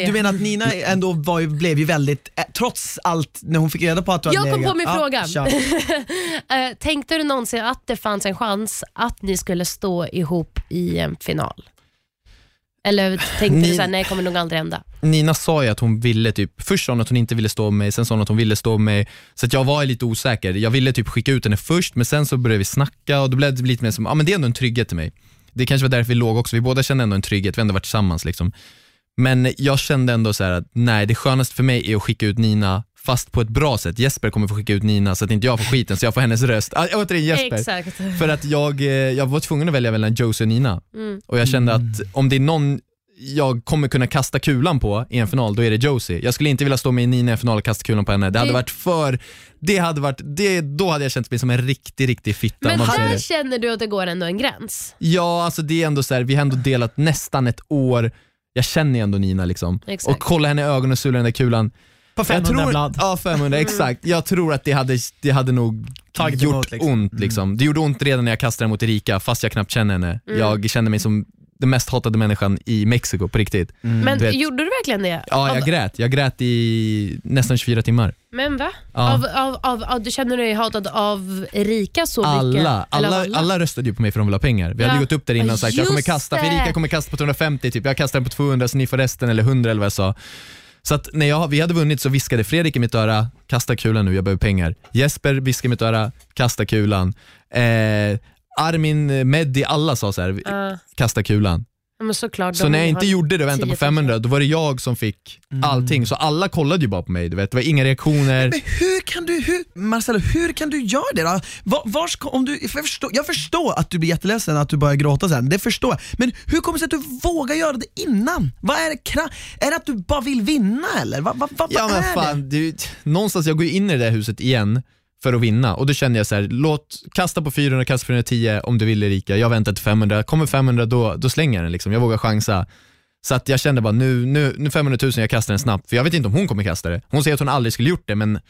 Du menar att Nina ändå blev ju väldigt, trots allt, när hon fick reda på att du hade legat. Jag kom på min fråga. Tänkte du någonsin att det fanns en chans att ni skulle stå ihop i en final? Eller tänkte du såhär, nej, kommer nog aldrig hända? Nina sa ju att hon ville typ, först sa hon att hon inte ville stå med mig, sen sa hon att hon ville stå med mig. Så att jag var lite osäker. Jag ville typ skicka ut henne först, men sen så började vi snacka. Och då blev det lite mer som, ja men det är ändå en trygghet till mig. Det kanske var därför vi låg också, vi båda kände ändå en trygghet, vi ändå varit tillsammans liksom. Men jag kände ändå så här att nej, det skönaste för mig är att skicka ut Nina, fast på ett bra sätt. Jesper kommer få skicka ut Nina så att inte jag får skiten, så jag får hennes röst. Återigen Jesper. Exakt. För att jag var tvungen att välja mellan Josie och Nina. Mm. Och jag kände att om det är någon jag kommer kunna kasta kulan på i en final, då är det Josie. Jag skulle inte vilja stå med Nina i en final och kasta kulan på henne. Det hade varit för... då hade jag känt mig som en riktig fitta. Men där känner du att det går ändå en gräns? Ja, alltså det är ändå så här, vi har ändå delat nästan ett år. Jag känner ändå Nina liksom. Exakt. Och kolla henne i ögonen och sula den där kulan. På 500 blad. Ja, 500, exakt. Jag tror att det hade nog tagit gjort liksom. Ont liksom. Det gjorde ont redan när jag kastade den mot Erika, fast jag knappt känner henne. Jag kände mig som den mest hatade människan i Mexiko på riktigt. Men gjorde du verkligen det? Ja, jag grät i nästan 24 timmar. Men va? Ja. Du känner dig hatad av Erika så mycket? Alla röstade ju på mig för de vill ha pengar. Vi hade gått upp där innan och sagt jag kommer kasta, för Erika kommer kasta på 250 typ. Jag kastar den på 200 så ni får resten, eller 100 eller vad jag sa. Så att när vi hade vunnit så viskade Fredrik i mitt öra, kasta kulan nu, jag behöver pengar. Jesper viskade i mitt öra, kasta kulan. Armin, Medi, alla sa så här, kasta kulan. Men såklart, så när jag inte gjorde det och väntade på 500, då var det jag som fick allting. Så alla kollade ju bara på mig, du vet. Det var inga reaktioner. Men Marcelo, hur kan du göra det då? Jag förstår att du blir jätteledsen, att du börjar gråta sen, det förstår jag. Men hur kommer det sig att du vågar göra det innan? Vad är det? Är det att du bara vill vinna eller? Någonstans, jag går in i det där huset igen för att vinna, och då kände jag så här: kasta på 400, kasta på 410 om du vill Erika. Jag väntar till 500, kommer 500 då slänger jag den liksom, jag vågar chansa. Så att jag kände bara nu 500 000, jag kastar den snabbt, för jag vet inte om hon kommer kasta det. Hon säger att hon aldrig skulle gjort det, men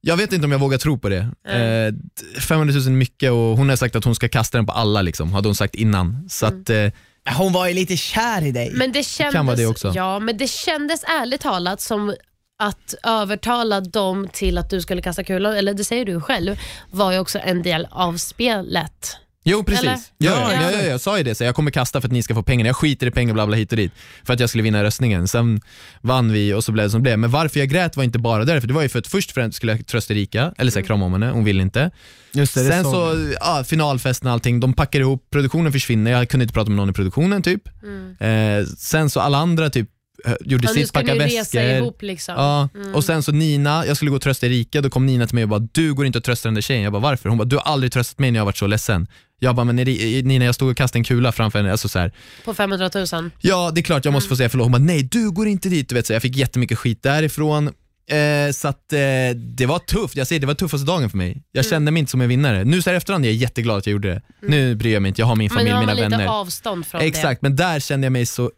jag vet inte om jag vågar tro på det. 500 000 är mycket, och hon har sagt att hon ska kasta den på alla liksom, hade hon sagt innan. Så att hon var ju lite kär i dig. Men det kändes, kan vara det också. Ja, men det kändes ärligt talat som att övertala dem till att du skulle kasta kulor, eller det säger du själv, var ju också en del av spelet. Jo, precis. Ja, jag sa ju det, så jag kommer kasta för att ni ska få pengarna. Jag skiter i pengar, bla bla hit och dit, för att jag skulle vinna röstningen. Sen vann vi och så blev det som blev. Men varför jag grät var inte bara därför. Det var ju för att först främst skulle jag trösta Erika, eller så här, krama om henne, hon vill inte. Just det, sen så finalfesten och allting, de packar ihop, produktionen försvinner. Jag kunde inte prata med någon i produktionen typ. Sen så alla andra typ gjorde sitt, packa väskor ihop, liksom. Och sen så Nina, jag skulle gå och trösta Erika. Då kom Nina till mig och bara, du går inte och trösta den där tjejen. Jag bara, varför? Hon bara, du har aldrig tröstat mig när jag har varit så ledsen. Jag bara, men Nina, jag stod och kastade en kula framför henne, alltså så här, på 500 000. Ja, det är klart, jag måste få säga förlåt. Hon bara, nej, du går inte dit, du vet. Så jag fick jättemycket skit därifrån. Så att det var tufft. Jag säger, det var tuffaste dagen för mig. Jag kände mig inte som en vinnare. Nu så här efterhand är jag jätteglad att jag gjorde det. Nu bryr jag mig inte, jag har min familj, mina vänner. Men jag har lite avstånd från det. Exakt, men där kände jag mig så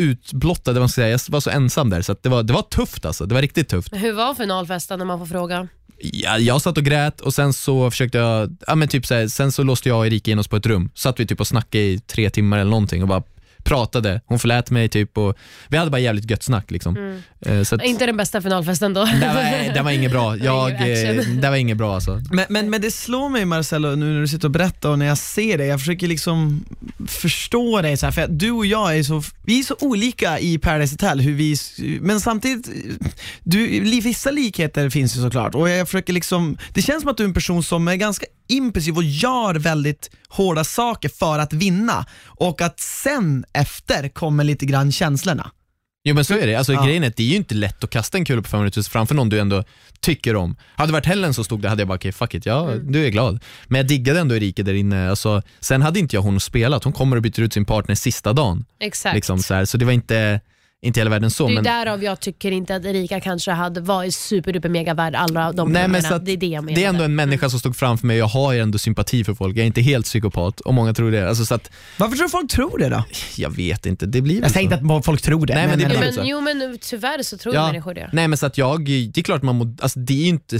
utblottad, det var så, jag var så ensam där. Så att det var tufft alltså, det var riktigt tufft. Hur var finalfesten, när man får fråga? Ja, jag satt och grät, och sen så försökte jag, ja men typ såhär, sen så låste jag och Erika in oss på ett rum. Satt vi typ och snackade i 3 timmar eller någonting och bara pratade, hon förlät mig typ, och vi hade bara jävligt gött snack liksom. Så att, inte den bästa finalfesten då. Det var inget bra. Det var inget bra alltså. Men det slår mig, Marcelo, nu när du sitter och berättar, och när jag ser dig, jag försöker liksom förstå dig så här, för du och jag är så, vi är så olika i Paradise Hotel, hur vi, men samtidigt vissa likheter finns ju såklart, och jag försöker liksom, det känns som att du är en person som är ganska impulsiv och gör väldigt hårda saker för att vinna, och att sen efter kommer lite grann känslorna. Jo, men så är det, alltså grejen är att det är ju inte lätt att kasta en kul på 500 000 framför någon du ändå tycker om. Hade det varit Helen så stod det, hade jag bara okej, fuck it, du är glad. Men jag diggade ändå Erika där inne, alltså. Sen hade inte jag hon spelat, hon kommer och byter ut sin partner sista dagen. Exakt liksom, så det var inte hela världen så. Det är därav jag tycker inte att Erika kanske hade varit superduper mega värd alla de pengarna. Det är ändå en människa som stod framför mig, och jag har ju ändå sympati för folk. Jag är inte helt psykopat, och många tror det. Alltså, så att, varför tror folk tror det då? Jag vet inte. Det blir jag säger inte att folk tror det. Nej, men det blir så. Jo, men tyvärr så tror människor det. Nej, men så att det är klart man må, alltså, det är inte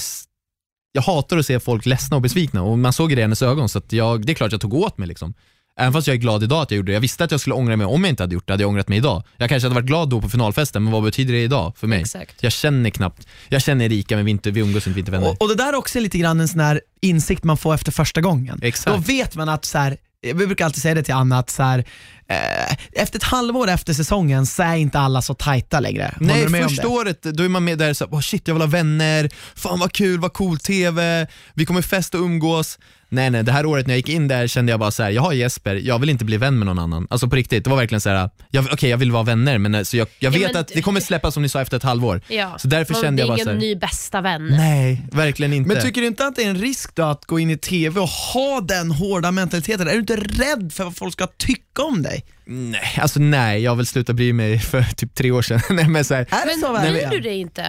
jag hatar att se folk ledsna och besvikna, och man såg det i hennes ögon, så att jag, det är klart jag tog åt mig liksom. Även fast jag är glad idag att jag gjorde det. Jag visste att jag skulle ångra mig om jag inte hade gjort det. Hade jag ångrat mig idag? Jag kanske hade varit glad då på finalfesten, men vad betyder det idag för mig? Exakt. Jag känner knappt. Jag känner Erika, men vi umgås inte, vi inte vänner. Och det där också är lite grann en sån här insikt man får efter första gången. Exakt. Då vet man att så här, jag brukar alltid säga det till Anna att så här, efter ett halvår efter säsongen så är inte alla så tajta längre. Nej, första året då är man med där så här, oh shit, jag vill ha vänner. Fan vad kul, vad cool tv. Vi kommer fest och umgås. Nej, det här året när jag gick in där kände jag bara så här, jag har Jesper, jag vill inte bli vän med någon annan. Alltså på riktigt, det var verkligen så här, jag vill vara vänner, men så jag vet att det kommer släppas som ni sa efter ett halvår. Ja, så därför kände jag bara så här, ingen ny bästa vän. Nej, verkligen inte. Men tycker du inte att det är en risk då att gå in i tv och ha den hårda mentaliteten? Är du inte rädd för vad folk ska tycka om dig? Nej, alltså nej, jag vill sluta bry mig för typ 3 år sedan. Nej, men så här, men bryr du dig inte?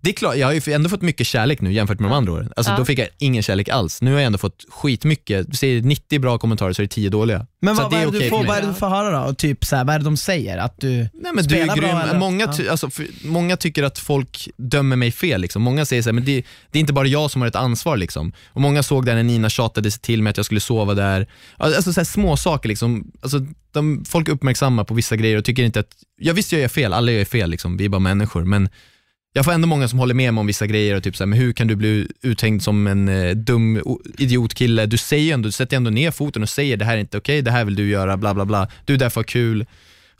Det är klart, jag har ju ändå fått mycket kärlek nu jämfört med de andra åren. Alltså då fick jag ingen kärlek alls. Nu har jag ändå fått skitmycket. Du säger 90 bra kommentarer så är det 10 dåliga. Men vad är det du får höra då? Typ så här, vad är det de säger? Att du nej, men spelar du är grym. Bra? Många, många tycker att folk dömer mig fel. Liksom. Många säger så här, men det är inte bara jag som har ett ansvar. Liksom. Och många såg där när Nina tjatade sig till med att jag skulle sova där. Alltså så här, små saker liksom. Alltså, folk uppmärksammar på vissa grejer och tycker inte att... Jag visst jag gör fel, alla gör fel. Liksom. Vi är bara människor, men... Jag får ändå många som håller med mig om vissa grejer och typ så här, men hur kan du bli uthängd som en dum idiotkille? Du säger ändå, du sätter ändå ner foten och säger det här är inte okej, det här vill du göra, bla bla bla. Du är därför kul,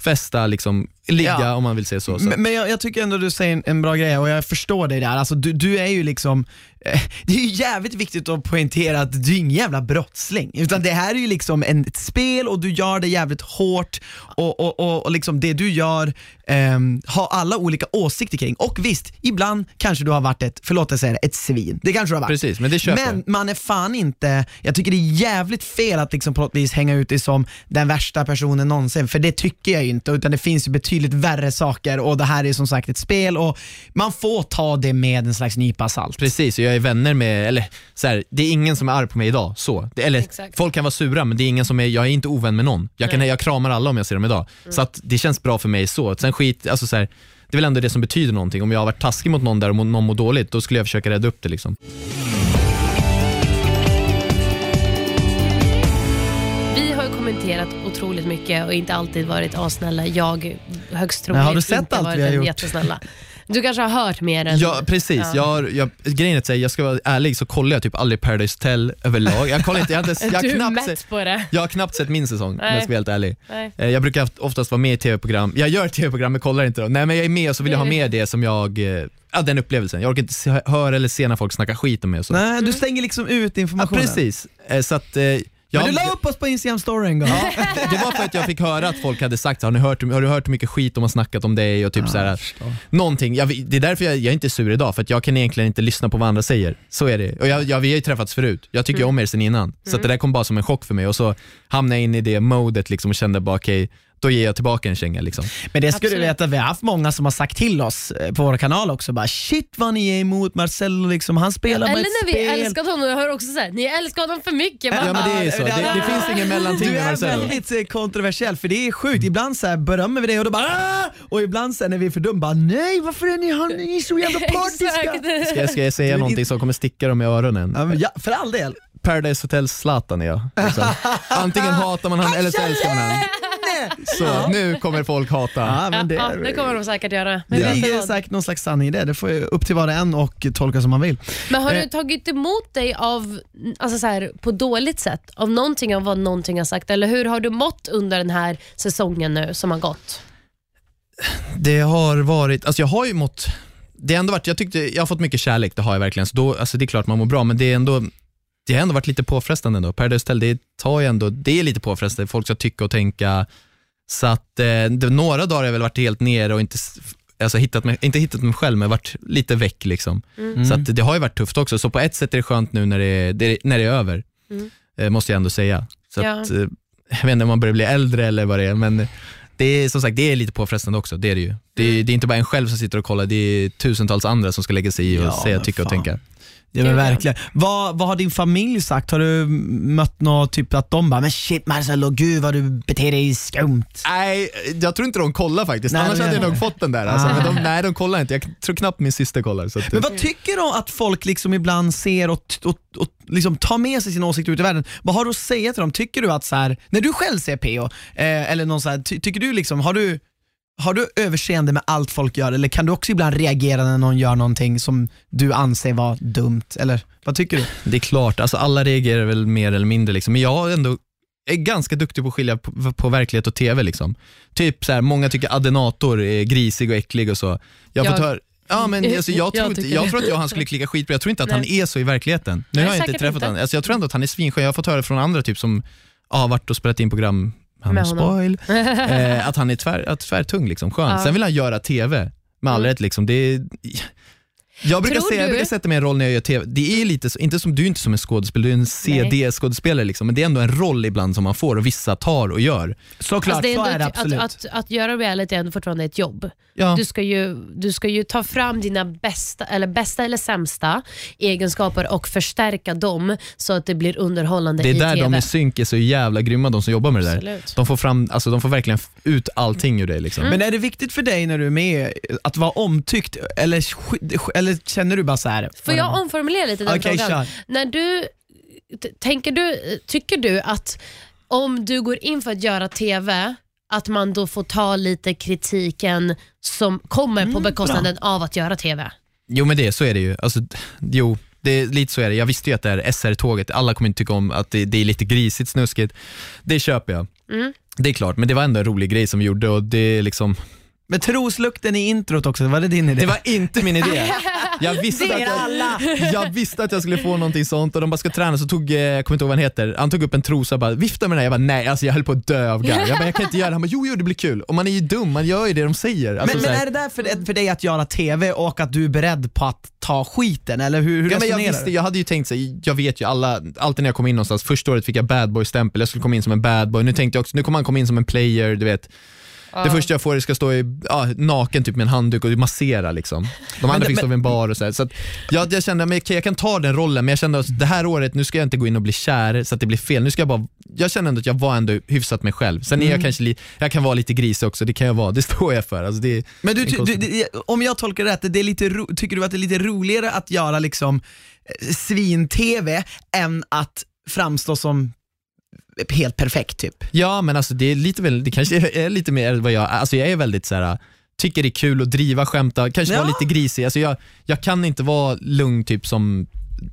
festa liksom, ligga om man vill säga så. Men jag tycker ändå du säger en bra grej och jag förstår dig där. Alltså du är ju liksom, det är ju jävligt viktigt att poängtera att du är ingen jävla brottsling, utan det här är ju liksom ett spel och du gör det jävligt hårt och liksom det du gör har alla olika åsikter kring. Och visst, ibland kanske du har varit ett svin. Det kanske du har varit. Precis, men det köper. Men man är fan inte, jag tycker det är jävligt fel att liksom på något vis hänga ut dig som den värsta personen någonsin, för det tycker jag ju inte, utan det finns ju betydligt värre saker och det här är som sagt ett spel och man får ta det med en slags nypa salt. Precis, jag är vänner med, eller så här, det är ingen som är arg på mig idag så. Exakt. Folk kan vara sura, men det är ingen som är, jag är inte ovän med någon. Jag kramar alla om jag ser dem idag. Så att det känns bra för mig så. Sen skit, alltså så här, det är väl ändå det som betyder någonting. Om jag har varit taskig mot någon där och någon mår dåligt, då skulle jag försöka rädda upp det liksom. Kommenterat otroligt mycket och inte alltid varit asnälla. Jag högst troligt har du sett inte allt varit vi har gjort? Jättesnälla. Du kanske har hört mer än... Ja, precis. Ja. Grejen är att säga, jag ska vara ärlig, så kollar jag typ aldrig Paradise Hotel överlag. Jag kollar inte, jag har knappt sett min säsong, när jag ska vara helt ärlig. Nej. Jag brukar oftast vara med i tv-program. Jag gör tv-program, men kollar inte då. Nej, men jag är med och så vill jag ha med det som jag... Ja, den upplevelsen. Jag orkar inte höra eller se när folk snackar skit om mig och så. Nej, du stänger liksom ut informationen. Ja, precis. Så att... Men du la upp oss på Instagram-story en gång. Ja, det var för att jag fick höra att folk hade sagt så, har du hört hur mycket skit de har snackat om dig och typ så här, någonting. Det är därför jag är inte sur idag, för att jag kan egentligen inte lyssna på vad andra säger. Så är det. Och vi har ju träffats förut. Jag tycker om er sen innan. Så att det där kom bara som en chock för mig och så hamnade jag in i det modet liksom och kände bara okej, då ger jag tillbaka en känga liksom. Men det skulle du veta, vi har haft många som har sagt till oss på vår kanal också, bara shit vad ni är emot Marcelo liksom, han spelar med ett spel. Eller när vi älskar honom, jag hör också såhär, ni älskar honom för mycket. Ja, men det är så, det finns ingen mellanting med Marcelo. Du är väldigt kontroversiell, för det är sjukt, ibland så här berömmer vi det och då bara aah! Och ibland sen när vi är för dum bara nej, varför är ni så jävla partiska? Ska jag säga någonting som kommer sticka dem i öronen? Ja, för all del. Paradise Hotel Zlatan är jag liksom. Antingen hatar man han eller så älskar man han. Så nu kommer folk hata. Det kommer de säkert göra. Men det ligger säkert någon slags sanning i det. Det får ju upp till var och en och tolka som man vill. Men har du tagit emot dig av, alltså så här, på dåligt sätt, av någonting, av vad någonting har sagt? Eller hur har du mått under den här säsongen nu som har gått? Det har varit, alltså jag har ju mått, det har ändå varit, jag har fått mycket kärlek, det har jag verkligen. Så då, alltså det är klart man mår bra, men det har ändå varit lite påfrestande ändå. Paradise Hotel, det tar ju ändå, det är lite påfrestande. Folk ska tycka och tänka. Så att några dagar har jag väl varit helt nere och inte hittat mig själv, men varit lite väck liksom. Så att det har ju varit tufft också. Så på ett sätt är det skönt nu när det är över. Måste jag ändå säga. Så att, jag vet inte om man börjar bli äldre eller vad det är, men det är som sagt, det är lite påfrestande också, det är det ju. Det är inte bara en själv som sitter och kollar, det är tusentals andra som ska lägga sig i och säga, tycka och tänka. Ja, men verkligen. Vad har din familj sagt? Har du mött något typ att de bara, men shit Marcelo, gud vad du beter dig skumt? Nej, jag tror inte de kollar faktiskt. Nej, annars hade jag nog fått den där alltså. Men de kollar inte, jag tror knappt min syster kollar så. Men vad tycker de att folk liksom ibland ser och liksom tar med sig sin åsikt ut i världen? Vad har du att säga till dem? Tycker du att så här, när du själv ser PO eller någon så här, tycker du liksom, har du överseende med allt folk gör, eller kan du också ibland reagera när någon gör någonting som du anser var dumt, eller vad tycker du? Det är klart, alltså alla reagerar väl mer eller mindre liksom. Men jag ändå är ganska duktig på att skilja på verklighet och tv liksom. Typ så här, många tycker Adenator är grisig och äcklig och så. Jag får höra. Ja, men alltså, jag tror inte han skulle klicka skit på. Jag tror inte att han är så i verkligheten. Nu har jag inte träffat honom. Alltså, jag tror ändå att han är svinskön. Jag har fått höra från andra typ som har varit och spelat in program. Han är spoil. Att han är tvärtung liksom, skön. Ja. Sen vill han göra tv med all rätt liksom. Jag brukar säga, jag brukar sätta mig en roll när jag gör tv. Det är lite så, inte som du är inte som en skådespelare, du är en CD-skådespelare liksom, men det är ändå en roll ibland som man får och vissa tar och gör. Såklart, alltså så är det absolut. Att göra reality är ändå fortfarande ett jobb. Ja. Du ska ju ta fram dina bästa eller sämsta egenskaper och förstärka dem så att det blir underhållande i tv. Det är där de är synk är så jävla grymma, de som jobbar med absolut. Det där. De får fram, alltså de får verkligen ut allting ur dig liksom. Mm. Men är det viktigt för dig när du är med att vara omtyckt eller känner du bara så här? Får jag omformulera lite den frågan? När du tycker du att om du går in för att göra tv att man då får ta lite kritiken som kommer på bekostnaden av att göra tv? Jo, men det så är det ju. Alltså, jo, det lite så är det. Jag visste ju att det är SR-tåget. Alla kommer inte tycka om att det är lite grisigt, snuskigt. Det köper jag. Mm. Det är klart, men det var ändå en rolig grej som vi gjorde och det liksom. Men troslukten i introt också, var det din idé? Det var inte min idé. Jag visste att jag skulle få någonting sånt. Och de bara ska träna, så tog, jag kommer inte ihåg vad han heter. Han tog upp en trosa och bara, vifta med den här. Jag bara, nej, alltså jag höll på att dö av garv. Jag kan inte göra det. Han bara, jo, det blir kul. Och man är ju dum, man gör ju det de säger alltså. Men är det där för dig att göra tv och att du är beredd på att ta skiten? Eller hur resonerar du? Jag hade ju tänkt sig, jag vet ju alla, alltid när jag kom in någonstans, första året fick jag bad boy-stämpel. Jag skulle komma in som en bad boy. Nu tänkte jag också, nu kommer han komma in som en player, du vet. Det första jag får är ska stå i naken typ med en handduk och massera liksom. De andra fick stå vid en bar och så att jag kände, men jag kan ta den rollen, men jag kände att det här året, nu ska jag inte gå in och bli kär så att det blir fel. Nu ska jag bara, jag kände ändå att jag var ändå hyfsat mig själv. Sen är jag kanske jag kan vara lite grisig också, det kan jag vara. Det står jag för. Alltså, det är, men om jag tolkar rätt, det är lite tycker du att det är lite roligare att göra liksom svin-tv än att framstå som helt perfekt typ. Ja, men alltså det är lite väl, det kanske är lite mer vad jag, alltså jag är väldigt så här, tycker det är kul att driva, skämta, kanske vara lite grisig. Alltså jag kan inte vara lugn typ som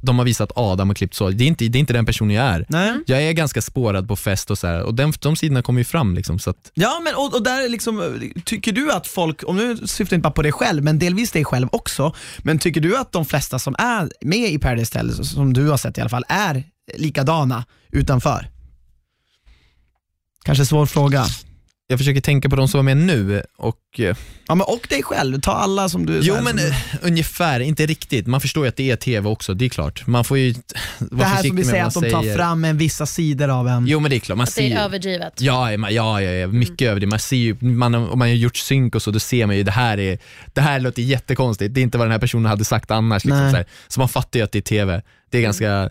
de har visat Adam och klippt så. Det är inte den personen jag är. Nej. Jag är ganska spårad på fest och så här, och de sidorna kommer ju fram liksom, så att... Ja, men och där liksom, tycker du att folk, om nu syftar inte bara på dig själv men delvis dig själv också, men tycker du att de flesta som är med i Paradise Hotel som du har sett i alla fall är likadana utanför? Kanske svår fråga. Jag försöker tänka på de som är med nu och... Ja, men och dig själv, ta alla som du... Jo, men ungefär, inte riktigt. Man förstår ju att det är tv också, det är klart. Man får ju... Det här som vi säger att de tar fram en vissa sidor av en... Jo, men det är klart. Man ser det är överdrivet. Ja, mycket överdrivet. Man ser ju, om man har gjort synk och så, då ser man ju det här låter jättekonstigt. Det är inte vad den här personen hade sagt annars. Liksom, så man fattar ju att det är tv. Det är ganska...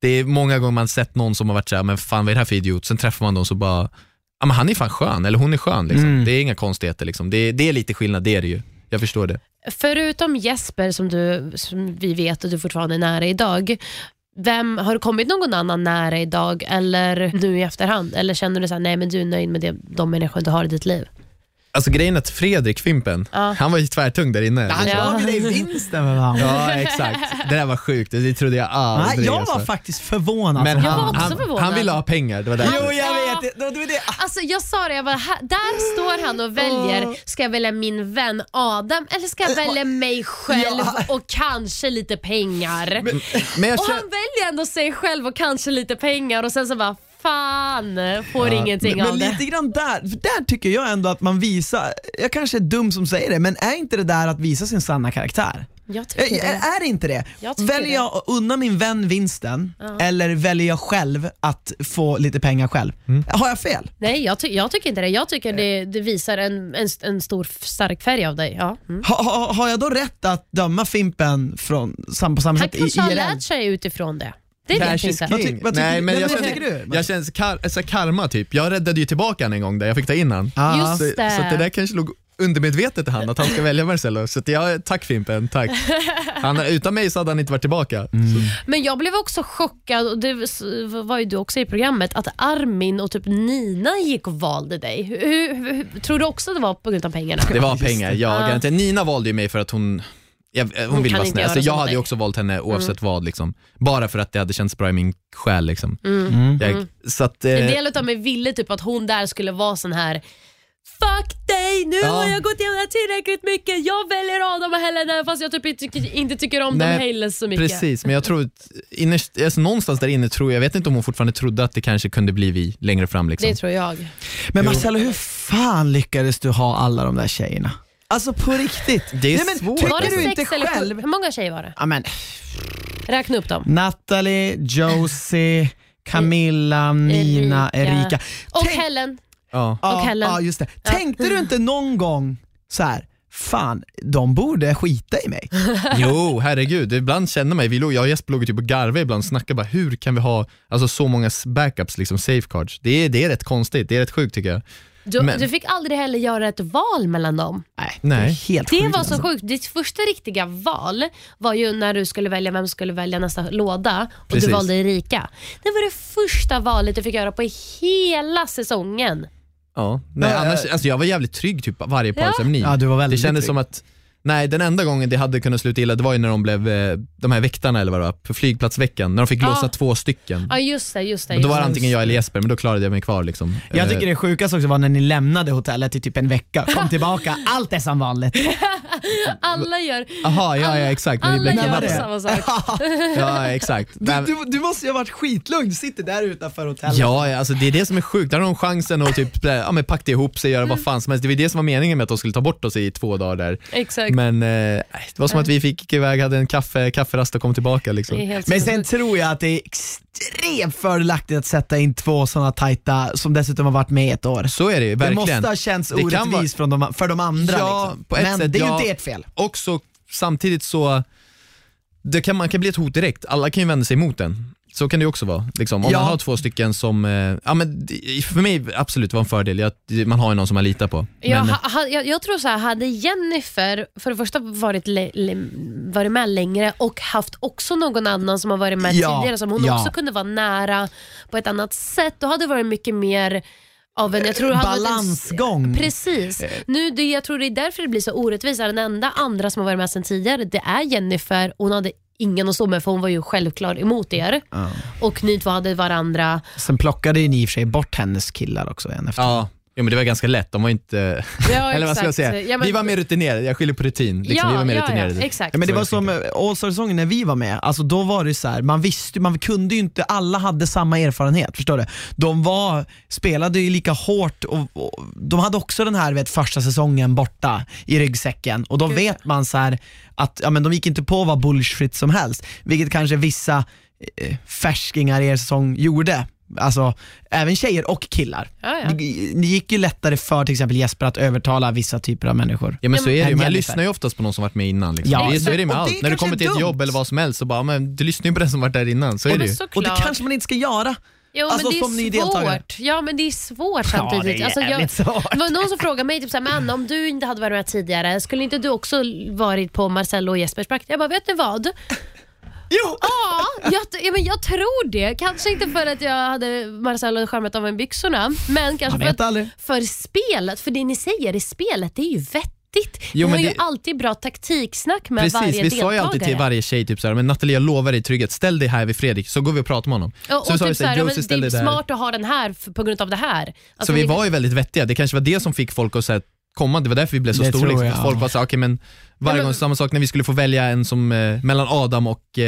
Det är många gånger man sett någon som har varit så här, men fan vad är det här för idiot? Sen träffar man dem så bara, ja men han är fan skön, eller hon är skön liksom. Det är inga konstigheter liksom. Det är lite skillnad, det är det ju. Jag förstår det. Förutom Jesper som vi vet att du fortfarande är nära idag, vem har kommit någon annan nära idag eller nu i efterhand? Eller känner du så här, nej men du är nöjd med de människor du har i ditt liv? Alltså grejen är att Fredrik, Fimpen, han var ju tvärtung där inne. Han var ju det i vinsten med han. Ja, exakt. Det där var sjukt, det trodde jag aldrig. Nej, jag var faktiskt förvånad. Men han förvånad. Han ville ha pengar, det var där. Jo, jag vet det. Alltså jag sa det, jag bara, där står han och väljer, ska jag välja min vän Adam eller ska jag välja mig själv och kanske lite pengar? Men och han väljer ändå sig själv och kanske lite pengar och sen så bara... Fan, får ingenting men av det. Men lite grann där tycker jag ändå att man visar, jag kanske är dum som säger det, men är inte det där att visa sin sanna karaktär? Jag tycker det. Är inte det? Väljer jag att unna min vän vinsten eller väljer jag själv att få lite pengar själv? Mm. Har jag fel? Nej, jag tycker inte det. Jag tycker det visar en stor stark färg av dig. Ja. Mm. Har jag då rätt att döma Fimpen från på samma sätt i IRL? Han kanske har lärt sig utifrån det. Det är inte. Jag känns karma typ. Jag räddade ju tillbaka en gång där jag fick ta in han. Just det. Så det där kanske låg undermedvetet han att han ska välja Marcelo. Så jag, tack Fimpen, tack. Utan mig så hade han inte varit tillbaka. Mm. Men jag blev också chockad, och det var ju du också i programmet, att Armin och typ Nina gick och valde dig. Tror du också det var på grund av pengarna? Det var pengar, ja. Nina valde ju mig för att hon ville vara snäll. Så jag hade ju också valt henne oavsett vad liksom. Bara för att det hade känts bra i min själ liksom. Så att, en del av mig ville typ att hon där skulle vara sån här fuck dig, nu har jag gått igenom tillräckligt mycket. Jag väljer Adam och Helen fast jag typ inte tycker om dem heller så mycket. Precis, men jag tror innerst, alltså någonstans där inne tror jag vet inte om hon fortfarande trodde att det kanske kunde bli vi längre fram liksom. Det tror jag. Men Marcelo, hur fan lyckades du ha alla de där tjejerna? Alltså på riktigt. Det är svårt. Tycker du inte själv? Hur många tjejer var det? Amen. Räkna upp dem. Natalie, Josie, Camilla, Nina, Erika. Och Helen. Just det. Tänkte du inte någon gång så här, fan, de borde skita i mig? Jo, herregud. Ibland känner mig, jag och Jesper låg typ och garvade ibland, snackar bara, hur kan vi ha alltså, så många backups, liksom safeguards? Det är rätt konstigt, det är rätt sjukt tycker jag. Du fick aldrig heller göra ett val mellan dem. Nej. Det var så sjukt. Ditt första riktiga val var ju när du skulle välja vem skulle välja nästa låda. Och precis. Du valde Erika. Det var det första valet du fick göra på hela säsongen. Ja, nej, annars, alltså jag var jävligt trygg typ varje parsemini. Ja, du var väldigt. Det kändes trygg. Som att nej, den enda gången det hade kunnat sluta illa det var ju när de blev de här väktarna eller vad det var, på flygplatsveckan, när de fick låsa 2 stycken. Ja, just det. Men då var det antingen jag eller Jesper, men då klarade jag mig kvar liksom. Jag tycker det sjukaste också var när ni lämnade hotellet i typ en vecka, kom tillbaka, allt är som vanligt. Alla gör. Aha, ja, exakt. Alla gör samma sak. Ja, exakt. Du måste ju ha varit skitlugn, du sitter där utanför hotellet. Ja, alltså det är det som är sjukt. Där har de chansen att typ, packa ihop sig, göra vad fan som helst. Det var det som var meningen med att de skulle ta bort oss i 2 dagar där. Exakt. Men det var som att vi fick iväg, hade en kafferast och kom tillbaka liksom. Men sen tror jag att det är extremt fördelaktigt att sätta in 2 sådana tajta som dessutom har varit med ett år. Så är det ju, verkligen. Det måste ha känts orättvist för de andra liksom. På ett men sätt, det är ju inte ett fel. Också samtidigt så man kan bli ett hot direkt. Alla kan ju vända sig emot den. Så kan det också vara liksom. Om man har 2 stycken som men för mig absolut var en fördel man har ju någon som man litar på. Jag tror så här, hade Jennifer för det första varit med längre och haft också någon annan som har varit med tidigare som hon också kunde vara nära på ett annat sätt, då hade det varit mycket mer av en, jag tror balansgång. Precis. Jag tror det är därför det blir så orättvist. Den enda andra som har varit med sedan tidigare, det är Jennifer, och hon hade ingen att stå med för hon var ju självklart emot er. Och ni två hade varandra. Sen plockade ju ni i och för sig bort hennes killar också igen efter. Ja, men det var ganska lätt. De var inte eller vad ska jag säga? Vi var mer rutinerade. Jag skiljer på rutin liksom. Vi var mer rutinerade. Exakt. Men det var som Allstar-säsongen när vi var med. Alltså då var det så här, man kunde ju inte, alla hade samma erfarenhet, förstår du? De spelade ju lika hårt och de hade också den här första säsongen borta i ryggsäcken, och då vet man så här att de gick inte på vad bullshit som helst, vilket kanske vissa färskingar i er säsong gjorde. Alltså, även tjejer och killar. Det gick ju lättare för till exempel Jesper att övertala vissa typer av människor. Ja, men så är det ju, man lyssnar ju oftast på någon som varit med innan liksom. Så är det med allt, när du kommer till ett jobb eller vad som helst, så bara, men du lyssnar ju på den som varit där innan. Så är det ju. Och det kanske man inte ska göra. Jo, alltså, men det är svårt. Ja, men det är svårt samtidigt. Ja, det är jävligt svårt. Det var någon som frågade mig typ så här, men Anna, om du inte hade varit med tidigare, skulle inte du också varit på Marcelo och Jespers prakt? Jag bara, vet du vad? Jo. Jag tror det. Kanske inte för att jag hade Marcelo skärmat av mig byxorna, men kanske för spelet. För det ni säger i spelet, det är ju vettigt. Jo, men det är ju alltid bra taktiksnack med varje deltagare. Precis, vi sa ju alltid till varje tjej typ så här, men Natalie, jag lovar dig trygghet, ställ dig här vid Fredrik, så går vi och pratar med honom. Och så typ såhär, det är smart att ha den här på grund av det här. Alltså, så vi var ju väldigt vettiga. Det kanske var det som fick folk att säga det var därför vi blev så stora liksom. Folk bara sa, okej, men varje gång samma sak när vi skulle få välja en som mellan Adam och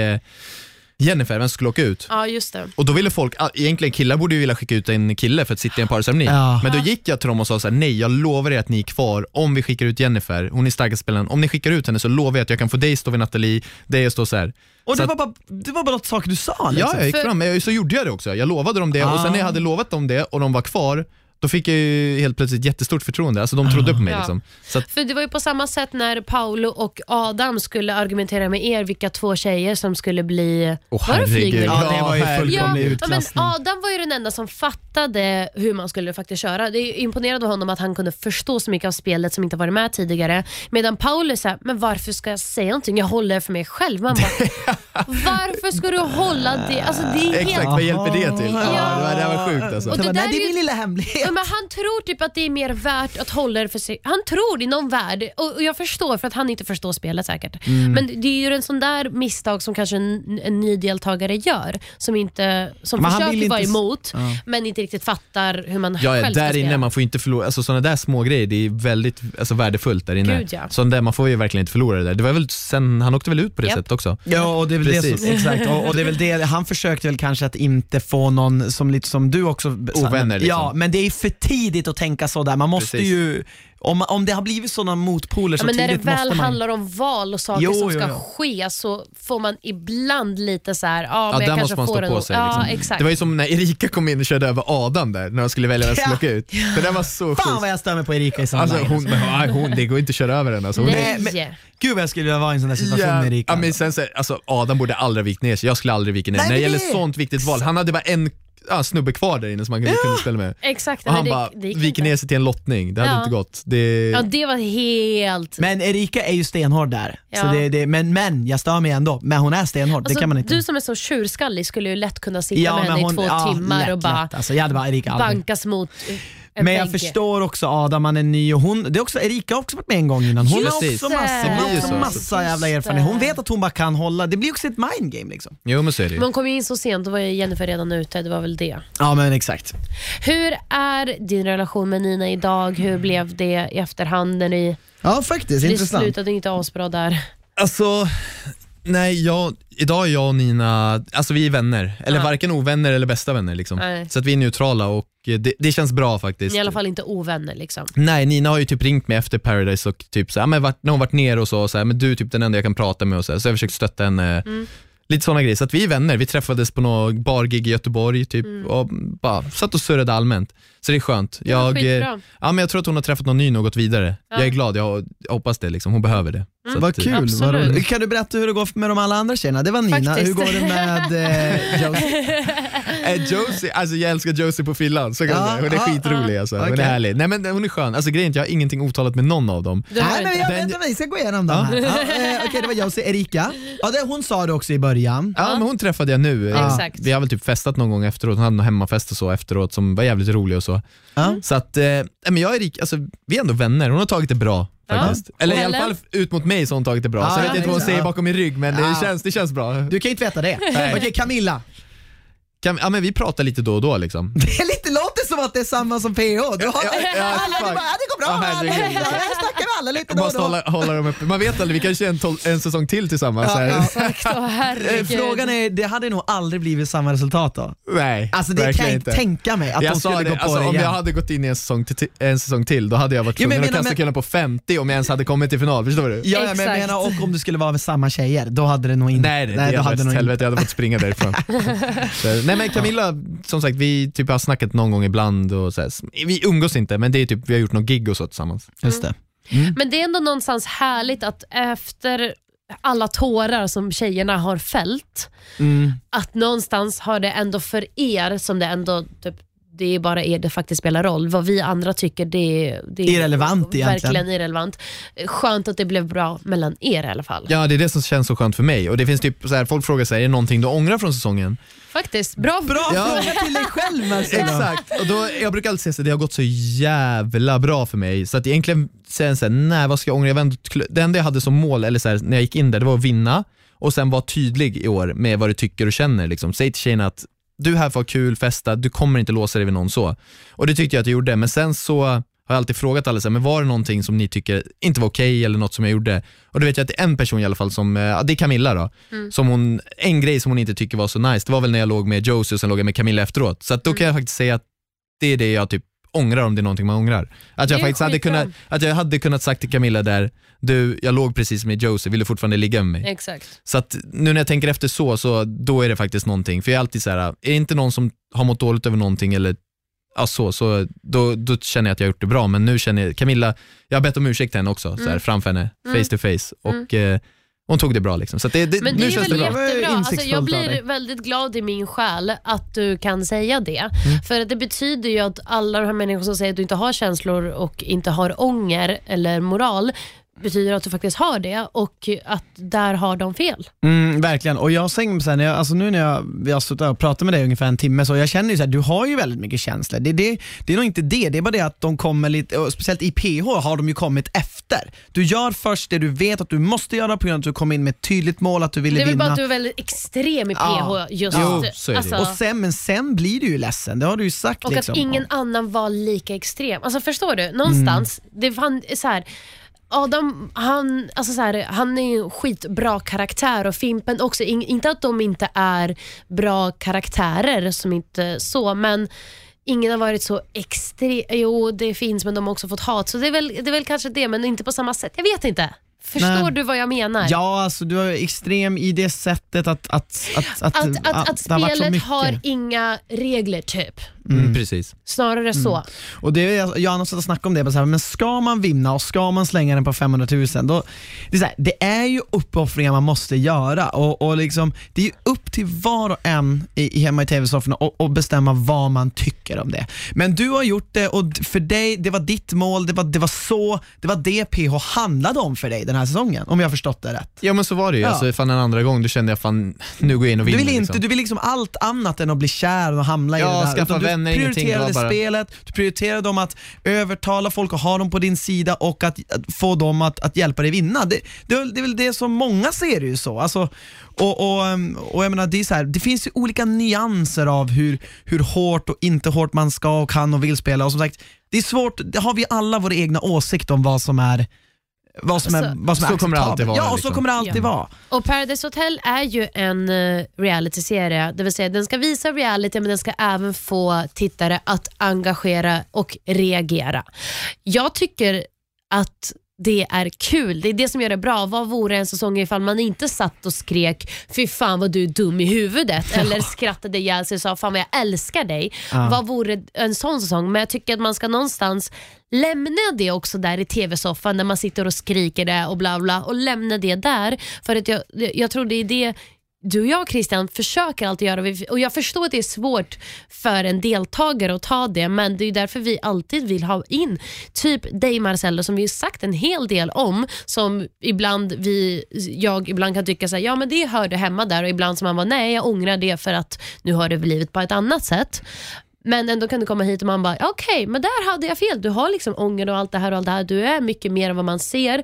Jennifer, vem skulle åka ut? Ja, just det. Och då ville folk, egentligen killar borde ju vilja skicka ut en kille för att sitta i en parceremoni. Ja. Men då gick jag till dem och sa så här: nej, jag lovar er att ni är kvar om vi skickar ut Jennifer. Hon är starkaste spelaren. Om ni skickar ut henne så lovar jag att jag kan få dig stå vid Natalie, dig stå så här. Och det var bara något sak du sa liksom. Ja, jag gick fram, men så gjorde jag det också. Jag lovade dem det, och sen när jag hade lovat dem det och de var kvar, då fick jag ju helt plötsligt jättestort förtroende. Alltså de trodde på mig liksom. Så att... För det var ju på samma sätt när Paulo och Adam skulle argumentera med er vilka två tjejer som skulle bli flygning. Ja, det var ju fullkomlig utklassning. Men Adam var ju den enda som fattade hur man skulle faktiskt köra. Det är imponerande av honom att han kunde förstå så mycket av spelet som inte varit med tidigare. Medan Paulo sa, men varför ska jag säga någonting? Jag håller för mig själv. Man bara, varför ska du hålla det? Alltså, det är helt... Exakt, vad hjälper det till? Ja. Det här var sjukt alltså. Och det är min lilla hemlighet. Men han tror typ att det är mer värt att hålla det för sig. Han tror i någon värld. Och jag förstår, för att han inte förstår spelet säkert. Mm. Men det är ju en sån där misstag som kanske en ny deltagare gör. Som försöker vara emot, men inte riktigt fattar hur man själv ska spela. Där inne man får inte förlora. Alltså sådana där små grejer, det är väldigt värdefullt där inne. Gud, ja. Så där man får ju verkligen inte förlora det där. Det var väl sen, han åkte väl ut på det sättet också. Ja, och det är väl det som, exakt. Och det är väl det, han försökte väl kanske att inte få någon som lite som du också. Ovänner liksom. Ja, men det är för tidigt att tänka så där. Man måste ju, om det har blivit sådana motpoler så tidigt måste man. Men när det väl handlar om val och saker som ska ske, så får man ibland lite så här, men jag kanske får en. Ja, exakt. Det var ju som när Erika kom in och körde över Adam där när de skulle välja att slocka ut. För det var så sjukt. Fan vad jag stämmer på Erika i sammanhanget. Alltså hon det går inte att köra över henne alltså. Nej, men gud vad jag skulle vilja vara i en sån där situation med Erika. Ja, men sen så, alltså Adam borde aldrig vikt ner sig. Jag skulle aldrig vika ner. Nej, när det gäller sånt viktigt val, han hade bara en snubbe kvar där inne som man kunde ställa med. Exakt, och han bara viker ner sig till en lottning. Det hade inte gått. Det var helt... Men Erika är ju stenhård där. Så men jag stör mig ändå. Men hon är stenhård, alltså, det kan man inte. Du som är så tjurskallig skulle ju lätt kunna sitta med henne i 2 timmar lätt, och bara, alltså, jag hade bara Erika bankas mot... Men jag förstår också Adam, han är ny, och hon, det är också, Erika har också varit med en gång innan. Hon har också massa jävla erfarenhet. Hon vet att hon bara kan hålla. Det blir också ett mind game liksom. Jo, men så är det. Men hon kom ju in så sent, då var ju Jennifer redan ute. Det var väl det. Ja, men exakt. Hur är din relation med Nina idag? Hur blev det i efterhand när ni... Ja, faktiskt, intressant. Det slutade inte asbra där. Alltså... Nej, idag är jag och Nina, alltså vi är vänner, eller varken ovänner eller bästa vänner liksom. Så att vi är neutrala, och det känns bra faktiskt. Ni är i alla fall inte ovänner liksom. Nej, Nina har ju typ ringt mig efter Paradise och typ så här, men när hon varit ner och så här, men du är typ den enda jag kan prata med och så här, så jag försökt stötta henne. Lite sådana grejer, så att vi är vänner. Vi träffades på någon bargig i Göteborg typ, och bara satt och surrade allmänt. Så det är skönt. Jag tror att hon har träffat någon ny och gått vidare. Jag är glad, jag hoppas det liksom. Hon behöver det. Vad kul, vad... Kan du berätta hur det går med de alla andra tjejerna? Det var Nina, faktiskt. Hur går det med Josie? Josie, alltså jag älskar Josie på fyllan. Hon är skitrolig alltså. Hon är härlig. Nej, men hon är skön, alltså grejen, jag har ingenting otalat med någon av dem. Vi ska gå igenom dem. Okej, det var Josie, Erika. Ja, hon sa det också i början. Ja, men hon träffade jag nu. Vi har väl typ festat någon gång efteråt. Hon hade någon hemmafest och så efteråt som var jävligt rolig och så. Så att, men jag är Erika, alltså vi är ändå vänner. Hon har tagit det bra. Eller i alla fall ut mot mig så hon tagit det bra. Så jag vet inte vad hon säger bakom min rygg, men det känns bra. Du kan ju inte veta det. Okej, Camilla. Men vi pratar lite då och då liksom. Det är lite låter som att det är samma som PH. Alla bara, det går bra. Jag snackar med alla lite då och då. Hålla dem uppe. Man vet aldrig, vi kan köra en säsong till tillsammans. Frågan är, det hade nog aldrig blivit samma resultat då. Nej, alltså det kan jag inte tänka mig att jag de skulle gå på alltså, det. Om jag hade gått in i en säsong till, då hade jag varit tvungen att kasta killen på 50 om jag ens hade kommit till final, förstår du? Ja, men jag menar, och om du skulle vara med samma tjejer, då hade det nog inte... Nej, då hade nog helvete, jag hade fått springa därifrån. Nej, men Camilla, som sagt, vi typ har snackat någon gång ibland och så här, vi umgås inte, men det är typ, vi har gjort någon gig och så tillsammans. Just det. Men det är ändå någonstans härligt att efter alla tårar som tjejerna har fällt, att någonstans har det ändå för er, som det ändå typ, det är bara er det faktiskt spelar roll. Vad vi andra tycker, det är irrelevant egentligen. Verkligen irrelevant. Skönt att det blev bra mellan er i alla fall. Ja, det är det som känns så skönt för mig. Och det finns typ så här, folk frågar sig, är det någonting du ångrar från säsongen? Faktiskt, bra fråga till dig själv. Exakt, och då, jag brukar alltid säga så, det har gått så jävla bra för mig. Så att egentligen säger jag så här, nej, vad ska jag ångra? Det enda jag hade som mål, eller så här, när jag gick in där, det var att vinna. Och sen vara tydlig i år med vad du tycker och känner liksom. Säg till tjejerna att du här får kul, festa, du kommer inte låsa dig vid någon så. Och det tyckte jag att jag gjorde. Men sen så har jag alltid frågat alla så här, men var det någonting som ni tycker inte var okej eller något som jag gjorde? Och då vet jag att det är en person i alla fall som, det är Camilla då, som hon, en grej som hon inte tycker var så nice, det var väl när jag låg med Josie och sen låg jag med Camilla efteråt. Så att då kan jag faktiskt säga att det är det jag typ ångrar, om det är någonting man ångrar. Att jag faktiskt hade kunnat, att jag hade kunnat sagt till Camilla där, du, jag låg precis med Josie, vill du fortfarande ligga med mig? Exakt. Så att nu när jag tänker efter så då är det faktiskt någonting. För jag är alltid så här, är det inte någon som har mått dåligt över någonting eller så då känner jag att jag har gjort det bra. Men nu känner jag, Camilla, jag har bett om ursäkt till henne också, så här, framför henne, face to face. Och hon tog det bra liksom. Så att det, men nu det känns väl det bra. Jättebra. Alltså, jag blir väldigt glad i min själ att du kan säga det. För att det betyder ju att alla de här människor som säger att du inte har känslor och inte har ånger eller moral, betyder att du faktiskt har det och att där har de fel. Verkligen, och jag säger sen, alltså nu när jag suttit och pratat med dig ungefär en timme, så jag känner ju såhär, du har ju väldigt mycket känslor. Det är nog inte det, det är bara det att de kommer lite, och speciellt i PH har de ju kommit efter. Du gör först det du vet att du måste göra på grund av att du kom in med ett tydligt mål att du ville vinna. Det är väl bara att du är väldigt extrem i PH just. Jo, så är det. Alltså. Och sen, men sen blir du ju ledsen, det har du ju sagt. Och liksom, att ingen annan var lika extrem. Alltså förstår du, någonstans, det fann så här. Adam, alltså så här, han är en skitbra karaktär, och Fimpen också, inte att de inte är bra karaktärer som inte så, men ingen har varit så extrem. Jo, det finns, men de har också fått hat, så det är väl kanske det, men inte på samma sätt, jag vet inte. Förstår du vad jag menar? Ja, alltså du är extrem i det sättet att spelet har inga regler typ. Precis. Snarare så. Och det är, jag har något sätt att snacka om det så här, men ska man vinna och ska man slänga den på 500 000, då, det är så här, det är ju uppoffringar man måste göra, och liksom, det är ju upp till var och en hemma i tv-sofforna och bestämma vad man tycker om det. Men du har gjort det, och för dig, det var ditt mål, det var det PH handlade om för dig den här säsongen, om jag förstått det rätt. Ja, men så var det ju, alltså fan en andra gång, då kände jag fan, nu går jag in och vinner. Du vill liksom allt annat än att bli kär och hamna i det där. Skaffa vänner. Du prioriterade spelet, du prioriterade dem att övertala folk och ha dem på din sida och att få dem att hjälpa dig vinna. Det är väl det som många ser ju så. Alltså, och jag menar, det är så här, det finns ju olika nyanser av hur hårt och inte hårt man ska och kan och vill spela. Och som sagt, det är svårt, det har vi alla våra egna åsikter om vad som är så kommer det alltid vara. Ja, och så kommer det alltid vara. Och Paradise Hotel är ju en realityserie, det vill säga den ska visa reality, men den ska även få tittare att engagera och reagera. Jag tycker att det är kul, det är det som gör det bra. Vad vore en säsong ifall man inte satt och skrek, fy fan vad du är dum i huvudet, eller skrattade ihjäl sig och sa, fan vad jag älskar dig. Vad vore en sån säsong? Men jag tycker att man ska någonstans lämna det också där i tv-soffan, när man sitter och skriker det och bla bla, och lämna det där. För att jag tror det är det du och jag, Christian, försöker alltid göra. Och jag förstår att det är svårt för en deltagare att ta det, men det är ju därför vi alltid vill ha in typ dig, Marcelo, som vi har sagt en hel del om, som ibland jag ibland kan tycka så här, ja men det hörde hemma där, och ibland som man var, nej jag ångrar det för att nu har det blivit på ett annat sätt. Men ändå kan du komma hit och man bara, okej, men där hade jag fel. Du har liksom ånger och allt det här och allt det här. Du är mycket mer än vad man ser.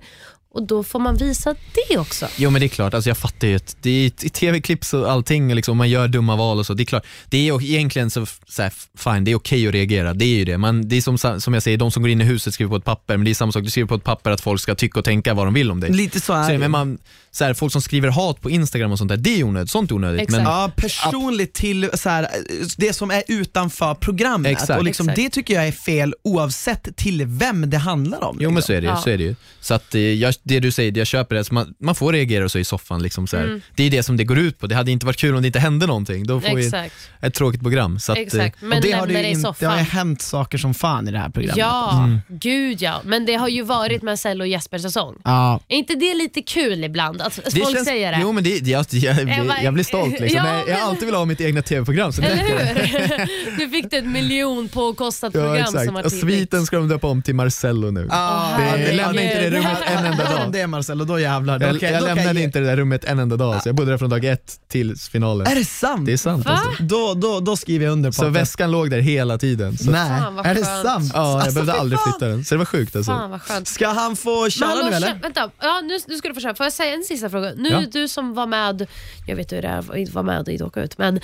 Och då får man visa det också. Jo, men det är klart, alltså jag fattar ju att det är i tv-klipps och allting liksom, man gör dumma val och så, det är klart. Det är egentligen så här, fine, det är okej att reagera. Det är ju det, det är som jag säger, de som går in i huset skriver på ett papper, men det är samma sak, du skriver på ett papper att folk ska tycka och tänka vad de vill om dig. Lite så är det. Men så här, folk som skriver hat på Instagram och sånt där, det är onödigt, sånt onödigt. Men, personligt till så här, det som är utanför programmet. Exakt. Och liksom, det tycker jag är fel oavsett till vem det handlar om. Jo, men så är det, så är det ju. Så att det du säger, jag köper det, så man får reagera så i soffan liksom, så här. Det är det som det går ut på. Det hade inte varit kul om det inte hände någonting. Då får vi ett tråkigt program, så att, men och det har ju hänt saker som fan i det här programmet. Ja, gud ja. Men det har ju varit Marcelo och Jespers säsong. Är inte det lite kul ibland? Alltså, det folk känns, säger det. Jo, men jag blir stolt liksom. Jag alltid vill ha mitt egna tv-program, så eller hur? Du fick det ett miljonpåkostat program, som och sviten ska de döpa om till Marcelo nu. Lämna inte det rummet en enda Om det är Marcelo, då jävlar. Då jag lämnade inte det där rummet en enda dag. Så jag bodde där från dag 1 till finalen. Är det sant? Det är sant. Alltså. Då skriver jag under på. Så väskan låg där hela tiden. Så. Nej, fan, är det sant? Ja, jag behövde aldrig flytta den. Så det var sjukt alltså. Fan, vad skönt. Ska han få köra nu eller? Vänta, ja, nu ska du få köra. Får jag säga en sista fråga? Nu du som var med, jag vet hur det är, var med i åka ut. Men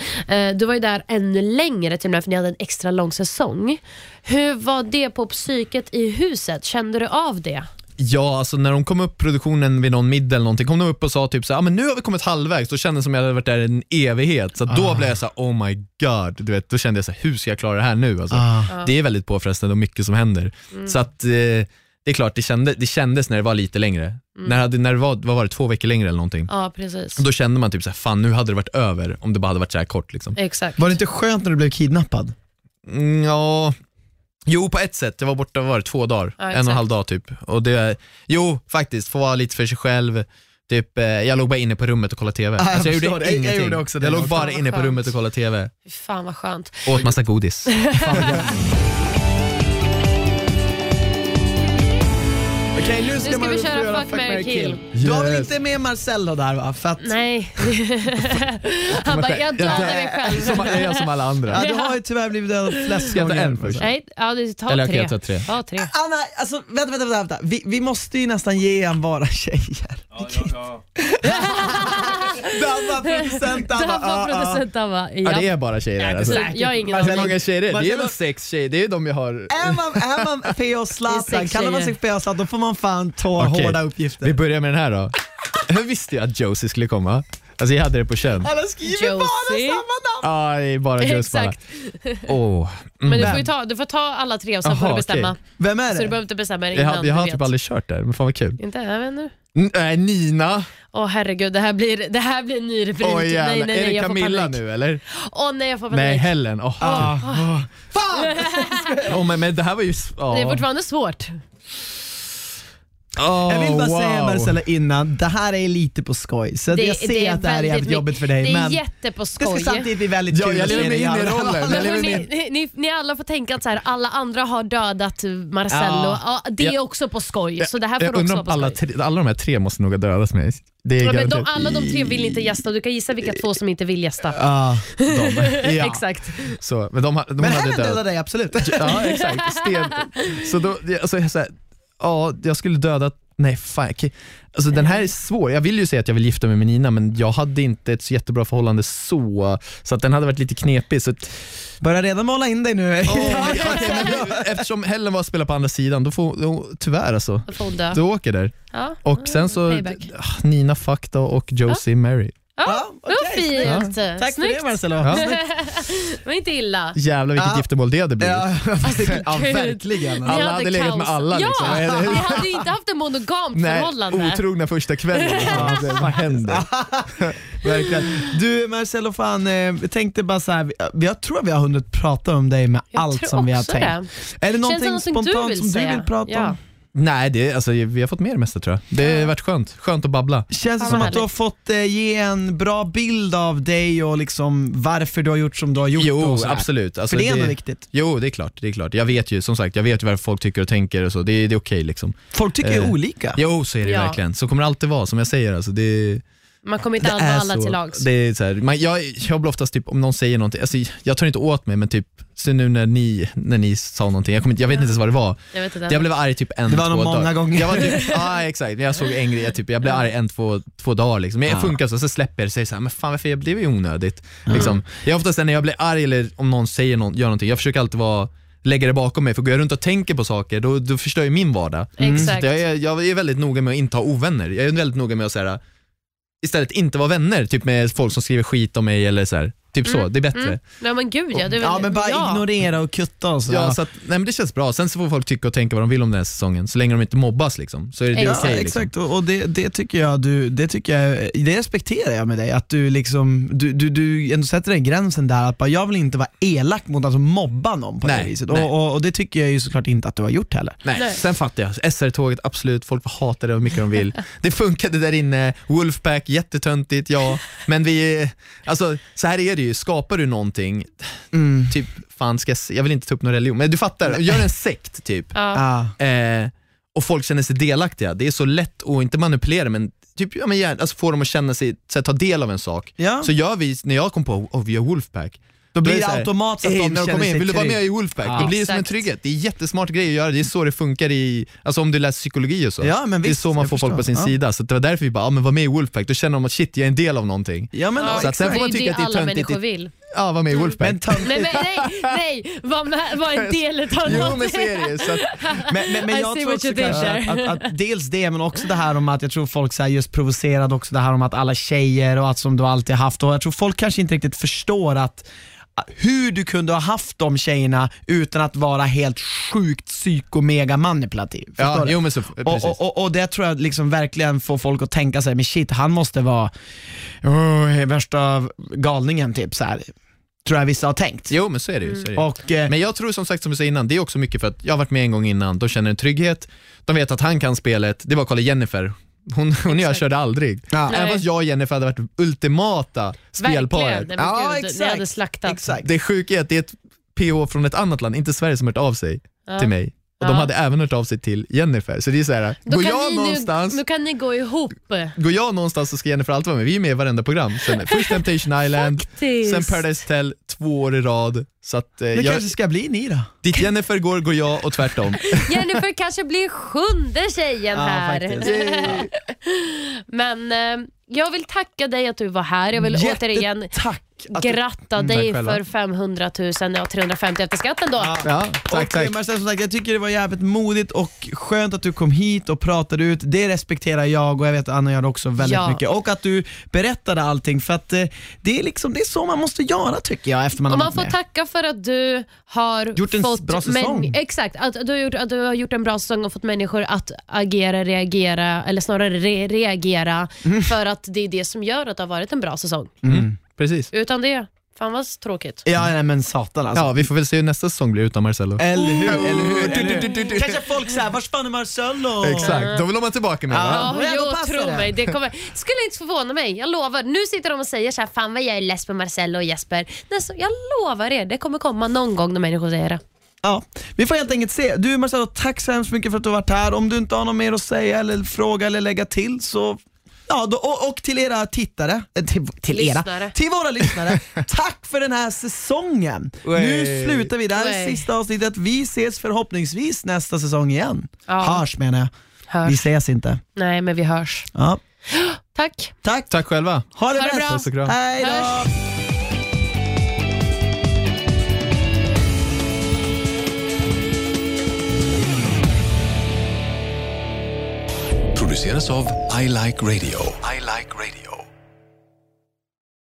du var ju där ännu längre till och med, för ni hade en extra lång säsong. Hur var det på psyket i huset? Kände du av det? Ja, alltså när de kom upp produktionen vid någon middag eller någonting, kom de upp och sa typ så här, men nu har vi kommit halvvägs. Då kändes det som jag hade varit där en evighet. Så då blev jag så här, oh my god, du vet, då kände jag så här, hur ska jag klara det här nu alltså? Det är väldigt påfrestande och mycket som händer. Så att det är klart, det kändes när det var lite längre. När det var 2 veckor längre eller någonting. Ja, precis. Då kände man typ så här, fan, nu hade det varit över om det bara hade varit så här kort liksom. Exakt. Var det inte skönt när du blev kidnappad? Ja. Jo, på ett sätt. Jag var borta 2 dagar. Ja, 1,5 dag typ. Och det, jo, faktiskt. Få vara lite för sig själv. Typ, jag låg bara inne på rummet och kollade tv. Alltså, jag gjorde ingenting. Jag gjorde också det. Jag låg bara inne på rummet och kollade tv. Fan vad skönt. Och åt massa godis. Okej, nu ska vi köra Fuck, Marry, Kill. Du har väl inte med Marcelo där va? För att... Nej. Han bara, jag dödar mig själv. Jag gör som alla andra. Ja, du har ju tyvärr blivit dödad flest gånger. Nej, ja, du tar eller, tre. Ta tre. Anna, alltså, vänta. Vi måste ju nästan ge en vara tjejer. Ja. Dabba producent. Ja, det är bara tjejer alltså. Jag är ingen av dem. Det är väl 6 tjejer. Det är de jag har. Är man P.O. Zlatan, kallar man sig P.O. Zlatan, då får man fan ta hårda uppgifter. Vi börjar med den här då. Jag visste ju att Josie skulle komma. Alltså jag hade det på känn. Alla skriver bara samma namn. Ja, det är bara Josie bara. Men du får ta alla tre och sen får du bestämma. Vem är det? Så du behöver inte bestämma dig innan. Jag har typ aldrig kört där, men fan vad kul. Inte även nu. Nej, Nina. Åh herregud, det här blir en ny repris. Nej, är det Camilla nu eller? Nej, jag får panik. Nej, Helen. Fan! Men det här var ju... Det är fortfarande svårt. Jag vill bara säga Marcelo innan, det här är lite på skoj. Så jag ser att det här är jävligt jobbigt för dig. Det är men jätte på skoj. Det ska samtidigt bli väldigt kul. Jag lever mig in i rollen. Ni alla får tänka att så här, alla andra har dödat Marcelo. Det är också på skoj. Så det här får också vara på skoj. Alla de här tre måste nog ha dödat mig. Men alla de tre vill inte gästa. Du kan gissa vilka 2 som inte vill gästa. Ja. Exakt. Så, men de hade dödat dig, absolut. Ja, exakt. Så då, så här, ja, jag skulle döda... Nej, fan. Alltså den här är svår. Jag vill ju säga att jag vill gifta mig med Nina, men jag hade inte ett så jättebra förhållande så att den hade varit lite knepig. Så börja redan måla in dig nu. Eftersom Helen var att spela på andra sidan, då får tyvärr alltså. Du åker där. Ja. Och sen så Nina Fakta och Josie Mary. Okay. Fint. Tack för det, Marcelo. Det var inte illa. Jävlar vilket giftermål det hade blivit. Verkligen. Alla hade legat med alla liksom. Vi hade inte haft en monogamt förhållande. Otrogna första kvällen. Vad hände? Verkligen. Du Marcelo, fan, jag tänkte bara så här, jag tror vi har hunnit prata om dig med allt som vi har tänkt. Är det någonting spontant som du vill prata om? Nej, vi har fått mer mesta tror jag. Det har varit skönt att babbla. Känns det som att du har fått ge en bra bild av dig och liksom varför du har gjort som du har gjort? Jo, absolut. Alltså, för det är nog viktigt. Jo, det är klart. Jag vet ju vad folk tycker och tänker och så. Det är okej liksom. Folk tycker ju olika. Jo, så är det verkligen. Så kommer det alltid vara, som jag säger. Alltså, man kommer inte alla till lags. Det är så här, jag blir oftast typ, om någon säger någonting, alltså, jag tar inte åt mig, men typ så nu när ni sa någonting, jag vet inte vad det var. Jag blev arg typ 1-2 dagar. Gånger. Jag var typ, exakt. Jag såg en grej, typ, jag blev arg 1-2 dagar liksom. Men jag funkar så släpper det sig så här, men fan varför jag blev ju onödigt liksom. Jag oftast när jag blir arg eller om någon säger gör någonting, jag försöker alltid lägga det bakom mig, för går jag runt och tänker på saker då förstör ju min vardag. Exakt. Jag är väldigt noga med att inte ha ovänner. Jag är väldigt noga med att säga istället inte vara vänner typ med folk som skriver skit om mig eller så här. Typ så, det är bättre. Nej men gud, men bara ignorera och kutta och så. Ja, så att, nej men det känns bra. Sen så får folk tycka och tänka vad de vill om den här säsongen, så länge de inte mobbas liksom. Så är det okej. Liksom. Exakt, och det tycker jag det respekterar jag med dig, att du liksom du ändå sätter den gränsen där, att bara, jag vill inte vara elak mot alltså mobba någon på det viset. Och det tycker jag ju såklart inte att du har gjort heller. Nej. Sen fattar jag. SR-tåget, absolut, folk hatar det hur mycket de vill. Det funkade där inne. Wolfpack, jättetöntigt, men vi alltså så här är det ju, skapar du någonting typ, fan jag vill inte ta upp någon religion, men du fattar, gör en sekt typ och folk känner sig delaktiga. Det är så lätt att inte manipulera, men typ, ja, men alltså, få dem att känna sig, så här, ta del av en sak. Ja. Så gör vi, när jag kom på vi har Wolfpack, då blir det så här, automatiskt att de när de kommer in, vill du vara med i Wolfpack? Ja, det blir som en trygghet. Det är en jättesmart grej att göra. Det är så det funkar i, alltså om du läser psykologi och så. Ja, men visst, det är så man får folk på sin sida. Så det var därför vi bara, ja, men var med i Wolfpack. Då känner de att shit, jag är en del av någonting. Ja, men, ja, så att sen får man tycka att det är alla människor vill. Ja, var med i Wolfpack. Nej, var en del av någonting. Jo, men så är det. Så att, men jag tror också att dels det, men också det här om att jag tror folk så här just provocerade också det här om att alla tjejer och allt som du alltid haft. Och jag tror folk kanske inte riktigt förstår att hur du kunde ha haft de tjejerna utan att vara helt sjukt psykomega manipulativ. Ja, jo, men så, och det tror jag liksom verkligen får folk att tänka sig, men shit, han måste vara värsta galningen typ så här. Tror jag vissa har tänkt. Jo, men så är det ju. Och, men jag tror som sagt, som du sa innan, det är också mycket för att jag har varit med en gång innan, då känner en trygghet. De vet att han kan spelet. Det var kolla Jennifer. Hon jag körde aldrig. Ja. Även fast jag och Jennifer hade varit ultimata spelparet. Ja, gud, exakt. Hade slaktat. Exakt. Det sjuka är att det är ett PO från ett annat land, inte Sverige, som hört av sig till mig. Och de hade även hört av sig till Jennifer. Så det är så här, då går jag någonstans, nu kan ni gå ihop. Går jag någonstans så ska Jennifer alltid vara med. Vi är med i varenda program. Sen först Temptation Island, sen Paradise Hotel 2 år i rad. Så att, men kanske ska bli ni då. Dit Jennifer går jag och tvärtom. Jennifer kanske blir 7:e tjejen här. Ja. Men jag vill tacka dig att du var här. Jag vill återigen gratta dig för 500 000 och 350 efter skatten då. Ja, tack. Marcelo, som sagt, jag tycker det var jävligt modigt och skönt att du kom hit och pratade ut. Det respekterar jag, och jag vet att Anna gör det också väldigt mycket. Och att du berättade allting, för att det är liksom, det är så man måste göra, tycker jag, efter man har varit med. Man får tacka för att du har gjort en bra säsong. Exakt, att du har gjort en bra säsong och fått människor att agera, reagera, eller snarare reagera, för att det är det som gör att det har varit en bra säsong. Precis. Utan det, fan vad tråkigt. Ja, nej, men satan alltså. Ja, vi får väl se hur nästa säsong blir utan Marcelo. Eller hur? Kanske folk såhär, vars fan är Marcelo? Exakt, då vill man tillbaka med tro mig, det kommer. Skulle inte förvåna mig, jag lovar. Nu sitter de och säger såhär, fan vad jag är less med Marcelo och Jesper. Jag lovar er, det kommer komma någon gång när människor säger det. Ja, vi får helt enkelt se. Du Marcelo, tack så hemskt mycket för att du har varit här. Om du inte har något mer att säga eller fråga eller lägga till, så... Ja, då, och till era tittare, till våra lyssnare, tack för den här säsongen. Nu slutar vi det här sista avsnittet. Vi ses förhoppningsvis nästa säsong igen. Hörs, menar jag. Vi ses inte. Nej, men vi hörs. Ja. Tack. Tack själva. Ha det bra. Hej då. Produceras av I Like Radio.